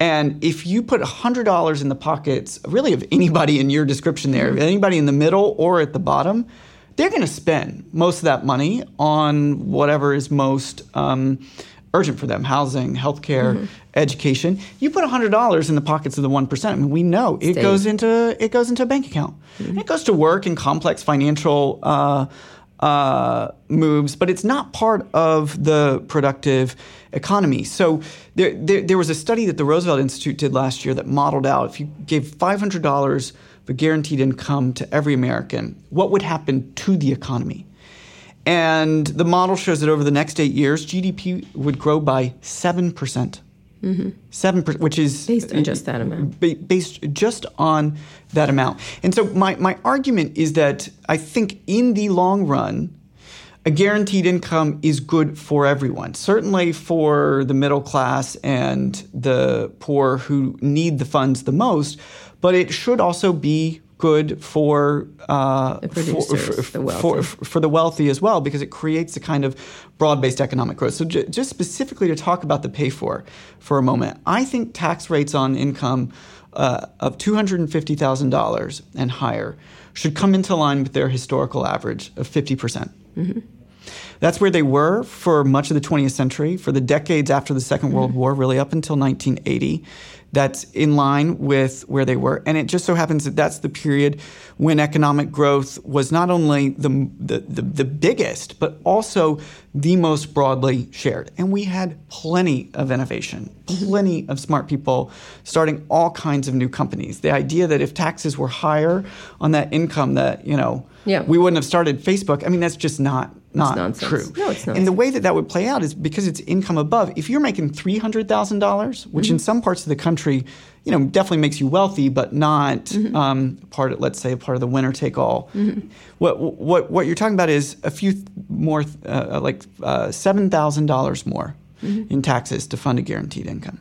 And if you put $100 in the pockets, really of anybody in your description there, anybody in the middle or at the bottom, they're going to spend most of that money on whatever is most urgent for them, housing, healthcare, education. You put $100 in the pockets of the 1%, I mean, we know it goes into a bank account. It goes to work in complex financial moves, but it's not part of the productive economy. So there was a study that the Roosevelt Institute did last year that modeled out, if you gave $500 of guaranteed income to every American, what would happen to the economy? And the model shows that over the next 8 years, GDP would grow by 7%. Mm-hmm. 7%, which is... based on just that amount. Based just on that amount. And so my argument is that I think in the long run, a guaranteed income is good for everyone, certainly for the middle class and the poor who need the funds the most, but it should also be good for the wealthy as well, because it creates a kind of broad-based economic growth. So just specifically to talk about the pay-for a moment, I think tax rates on income of $250,000 and higher should come into line with their historical average of 50%. Mm-hmm. That's where they were for much of the 20th century, for the decades after the Second World War, really up until 1980. That's in line with where they were. And it just so happens that that's the period when economic growth was not only the biggest, but also the most broadly shared. And we had plenty of innovation, plenty of smart people starting all kinds of new companies. The idea that if taxes were higher on that income that, we wouldn't have started Facebook, that's just not true. No, it's not. And the way that would play out is because it's income above. If you're making $300,000, which in some parts of the country, definitely makes you wealthy, but not part of the winner take all. Mm-hmm. What you're talking about is a few more, $7,000 more in taxes to fund a guaranteed income.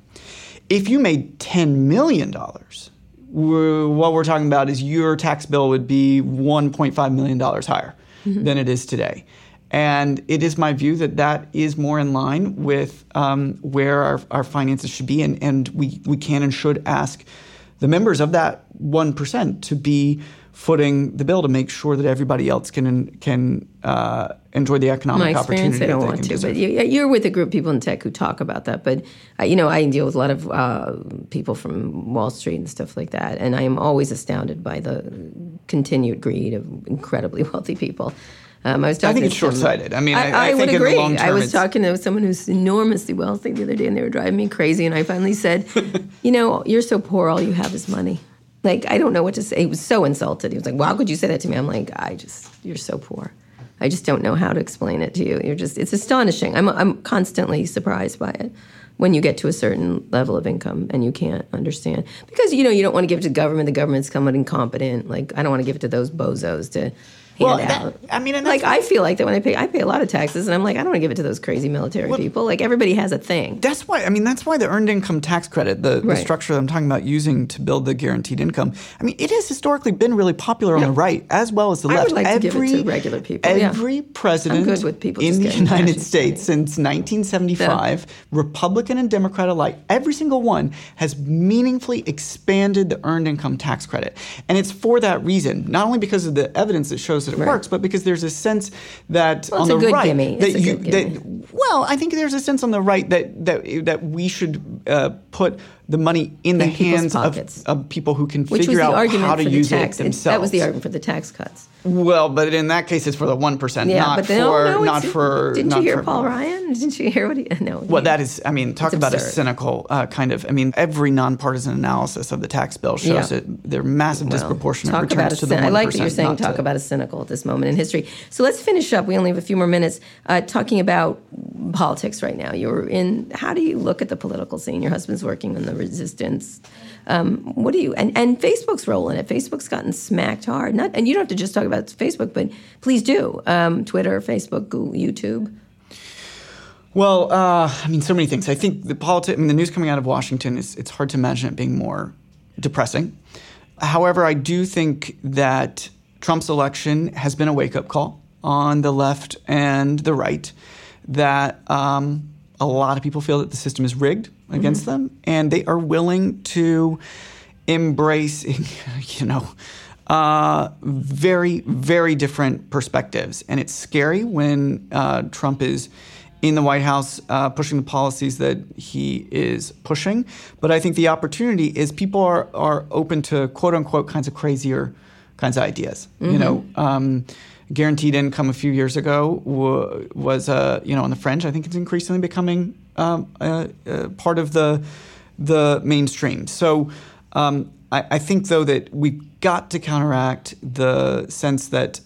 If you made $10 million, what we're talking about is your tax bill would be $1.5 million higher than it is today. And it is my view that is more in line with where our finances should be. And we can and should ask the members of that 1% to be footing the bill to make sure that everybody else can enjoy the economic opportunity that they can deserve. But you're with a group of people in tech who talk about that. But, I deal with a lot of people from Wall Street and stuff like that. And I am always astounded by the continued greed of incredibly wealthy people. I think it's short-sighted. I think would agree. In the long term, I was talking to someone who's enormously wealthy the other day, and they were driving me crazy. And I finally said, you're so poor, all you have is money. Like, I don't know what to say. He was so insulted. He was like, well, how could you say that to me? I'm like, you're so poor. I just don't know how to explain it to you. It's astonishing. I'm constantly surprised by it when you get to a certain level of income and you can't understand. Because, you don't want to give it to the government. The government's somewhat incompetent. Like, I don't want to give it to those bozos to... I feel like that when I pay a lot of taxes, and I'm like, I don't want to give it to those crazy military people. Like, everybody has a thing. That's why the Earned Income Tax Credit, the structure that I'm talking about using to build the guaranteed income, it has historically been really popular on the right as well as the left. I would like to give it to regular people. Every president in the United States since 1975, Republican and Democrat alike, every single one has meaningfully expanded the Earned Income Tax Credit. And it's for that reason, not only because of the evidence that shows it works, but because there's a sense that on the right I think there's a sense on the right that we should put the money in the hands of people who can figure out how to use it themselves. That was the argument for the tax cuts. Well, but in that case, it's for the 1%, Didn't you hear Paul Ryan? Didn't you hear what he? No. Well, that is. Talk about absurd. A cynical kind of. Every nonpartisan analysis of the tax bill shows that there are massive disproportionate returns to the 1%. I like what you're saying. Talk about a cynical at this moment in history. So let's finish up. We only have a few more minutes talking about politics right now. You're in. How do you look at the political scene? Your husband's working on the resistance. What do you and Facebook's role in it? Facebook's gotten smacked hard. And you don't have to just talk about Facebook, but please do Twitter, Facebook, Google, YouTube. Well, so many things. I think the politics. The news coming out of Washington it's hard to imagine it being more depressing. However, I do think that Trump's election has been a wake-up call on the left and the right. That a lot of people feel that the system is rigged against them, and they are willing to embrace, very, very different perspectives. And it's scary when Trump is in the White House pushing the policies that he is pushing. But I think the opportunity is people are open to quote-unquote kinds of crazier kinds of ideas. guaranteed income a few years ago was, on the fringe. I think it's increasingly becoming part of the mainstream. So I think, though, that we've got to counteract the sense that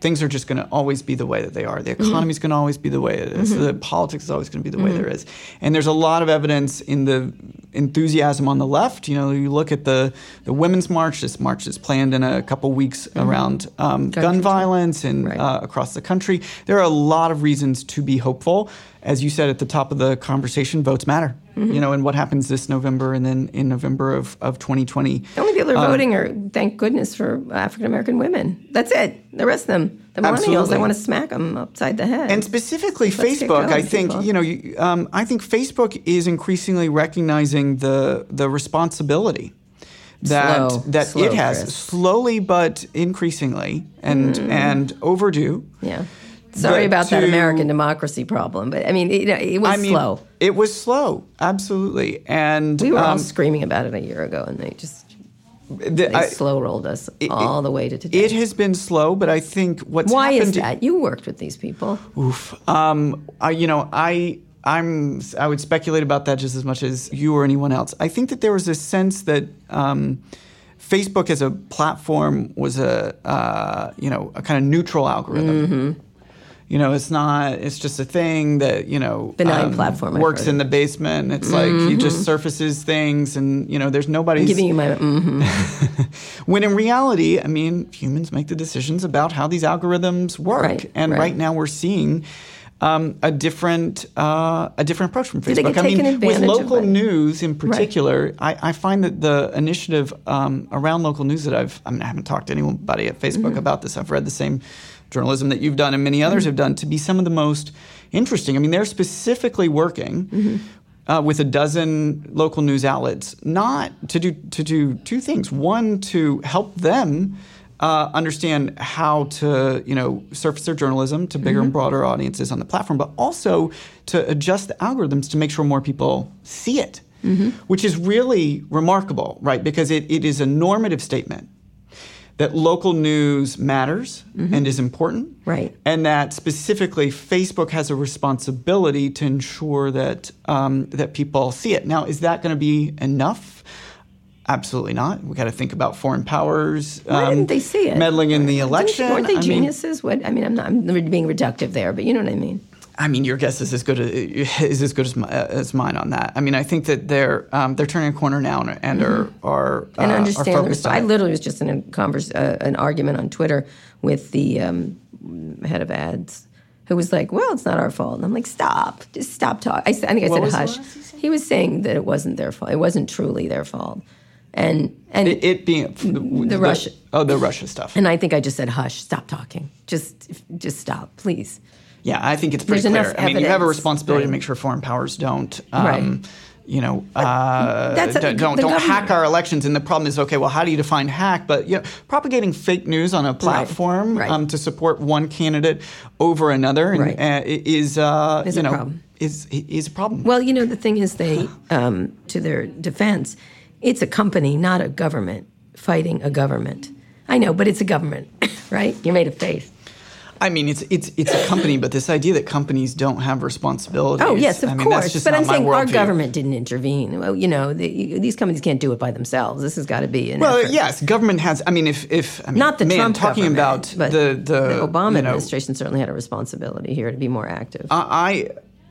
things are just going to always be the way that they are. The economy is going to always be the way it is. Mm-hmm. The politics is always going to be the way there is. And there's a lot of evidence in the enthusiasm on the left. You know, you look at the Women's March. This march is planned in a couple weeks around gun violence and across the country. There are a lot of reasons to be hopeful. As you said at the top of the conversation, votes matter. Mm-hmm. You know, and what happens this November and then in November of 2020. The only people who are voting are, thank goodness, for African-American women. That's it. The rest of them, the millennials, they want to smack them upside the head. And specifically Facebook, I think, I think Facebook is increasingly recognizing the responsibility that it has. Chris. Slowly but increasingly and overdue. Yeah. Sorry about that American democracy problem, but slow. It was slow, absolutely, and we were all screaming about it a year ago, and they just slow rolled us all the way to today. It has been slow, but I think why happened is that? You worked with these people. Oof, I would speculate about that just as much as you or anyone else. I think that there was a sense that Facebook as a platform was a kind of neutral algorithm. Mm-hmm. You know, it's just a thing that, benign platform works in the basement. It's like he just surfaces things and, there's nobody giving you my when in reality, humans make the decisions about how these algorithms work. Right, and right now we're seeing a different approach from Facebook. With local news in particular, I find that the initiative around local news that I haven't talked to anybody at Facebook about this. I've read the same journalism that you've done and many others have done to be some of the most interesting. They're specifically working with a dozen local news outlets, not to do two things. One, to help them understand how to, surface their journalism to bigger and broader audiences on the platform, but also to adjust the algorithms to make sure more people see it, which is really remarkable, right? Because it is a normative statement that local news matters and is important, right? And that specifically Facebook has a responsibility to ensure that that people see it. Now, is that going to be enough? Absolutely not. We got to think about foreign powers. Why didn't they see it? Meddling in the election. Weren't they geniuses? I'm being reductive there, but you know what I mean. Your guess is as good as mine on that. I think that they're turning a corner now and are focused on it. I literally was just in an argument on Twitter with the head of ads, who was like, "Well, it's not our fault," and I'm like, "Stop! Just stop talking." I think I said, "Hush." He was saying that it wasn't their fault. It wasn't truly their fault. And it being the Russia. Oh, the Russia stuff. And I think I just said, "Hush! Stop talking. Just stop, please." Yeah, I think it's pretty clear. You have a responsibility to make sure foreign powers don't, don't hack our elections. And the problem is, okay, well, how do you define hack? But propagating fake news on a platform to support one candidate over another is a problem. Well, the thing is, they to their defense, it's a company, not a government, fighting a government. I know, but it's a government, right? You made a face. It's a company, but this idea that companies don't have responsibilities. Oh, yes, of course. That's just but I'm saying our government didn't intervene. Well, these companies can't do it by themselves. This has got to be an effort. Yes, government has. Not the Trump talking about but the Obama administration certainly had a responsibility here to be more active.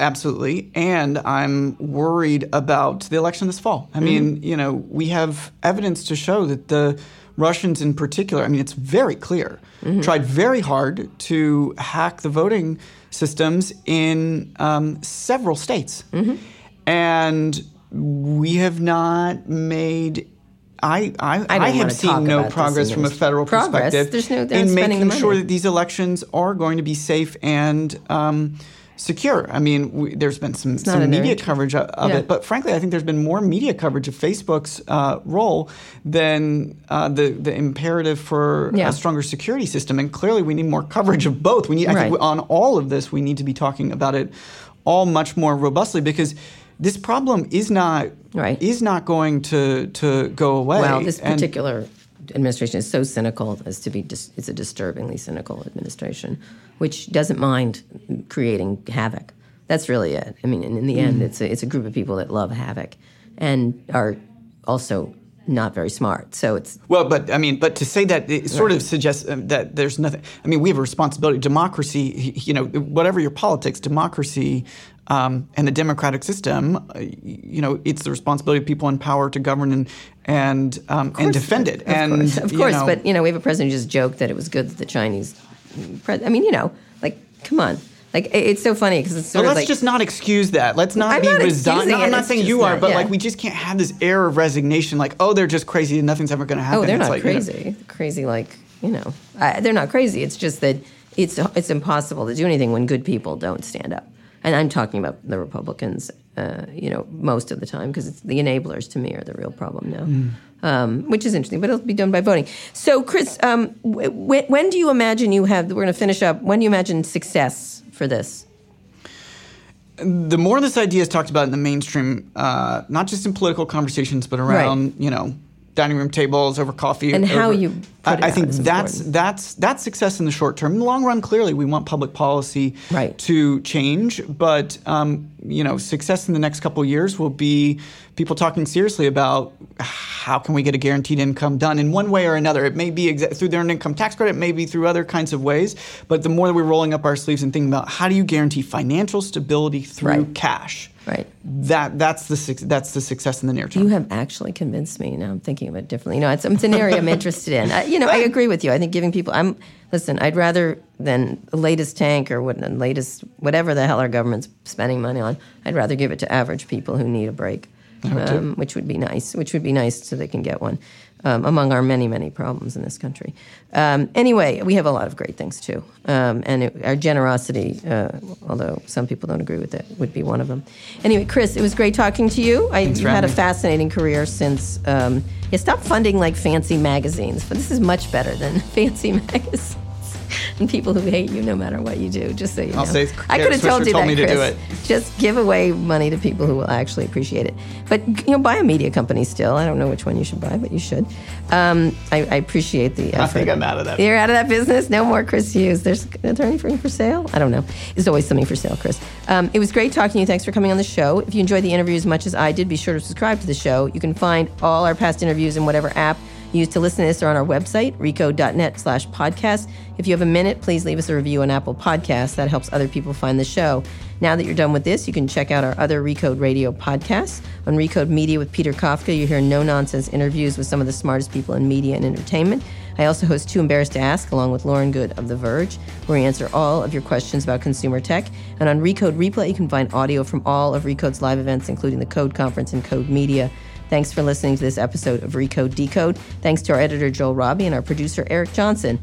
Absolutely, and I'm worried about the election this fall. We have evidence to show that the Russians in particular, it's very clear, tried very hard to hack the voting systems in several states. And we have not made I have seen no progress from a federal perspective in making sure that these elections are going to be safe and secure. There's been some media coverage of it, but frankly, I think there's been more media coverage of Facebook's role than the imperative for a stronger security system. And clearly, we need more coverage of both. I think on all of this, we need to be talking about it all much more robustly because this problem is not going to go away. Well, this particular administration is so cynical as to be, it's a disturbingly cynical administration, which doesn't mind creating havoc. That's really it. I mean, in the end, it's a group of people that love havoc and are also not very smart. So it's... Well, but I mean, but to say that, it sort of suggests that there's nothing... I mean, we have a responsibility. Democracy, you know, whatever your politics, democracy... and the democratic system, you know, it's the responsibility of people in power to govern and defend it. Of course, but, you know, we have a president who just joked that it was good that the Chinese... I mean, you know, like, come on. Like, it's so funny because it's sort of like... Let's just not excuse that. Let's not be resigned. No, I'm not saying you are, but, like, we just can't have this air of resignation, like, oh, they're just crazy and nothing's ever going to happen. Oh, they're not crazy. Crazy, like, you know. They're not crazy. It's just that it's impossible to do anything when good people don't stand up. And I'm talking about the Republicans, you know, most of the time, because it's the enablers to me are the real problem now, which is interesting. But it'll be done by voting. So, Chris, when do you imagine you have? We're going to finish up. When do you imagine success for this? The more this idea is talked about in the mainstream, not just in political conversations, but around, you know, dining room tables, over coffee, and how you put it out. I think that's success in the short term. In the long run, clearly, we want public policy to change, but you know, success in the next couple of years will be people talking seriously about how can we get a guaranteed income done in one way or another. It may be through the Earned Income Tax Credit, it may be through other kinds of ways, but the more that we're rolling up our sleeves and thinking about how do you guarantee financial stability through cash. Right. That's the success in the near term. You have actually convinced me. Now I'm thinking of it differently. You know, it's an area I'm interested in. You know, I agree with you. I think giving people. Listen. I'd rather than the latest tank or whatever the hell our government's spending money on. I'd rather give it to average people who need a break, which would be nice. Which would be nice so they can get one. Among our many, many problems in this country. Anyway, we have a lot of great things, too. Our generosity, although some people don't agree with it, would be one of them. Anyway, Chris, it was great talking to you. You've had a fascinating career since... stop funding, like, fancy magazines. But this is much better than fancy magazines. And people who hate you no matter what you do, just so you know. I could have told you that, Chris. Just give away money to people who will actually appreciate it. But, you know, buy a media company still. I don't know which one you should buy, but you should. I appreciate the effort. I think I'm out of that. You're out of that business? No more Chris Hughes. There's an attorney for sale? I don't know. There's always something for sale, Chris. It was great talking to you. Thanks for coming on the show. If you enjoyed the interview as much as I did, be sure to subscribe to the show. You can find all our past interviews in whatever app used to listen to this or on our website, recode.net/podcast. If you have a minute, please leave us a review on Apple Podcasts. That helps other people find the show. Now that you're done with this, you can check out our other Recode Radio podcasts. On Recode Media with Peter Kafka, you hear no-nonsense interviews with some of the smartest people in media and entertainment. I also host Too Embarrassed to Ask, along with Lauren Good of The Verge, where we answer all of your questions about consumer tech. And on Recode Replay, you can find audio from all of Recode's live events, including the Code Conference and Code Media. Thanks for listening to this episode of Recode Decode. Thanks to our editor, Joel Robbie, and our producer, Eric Johnson.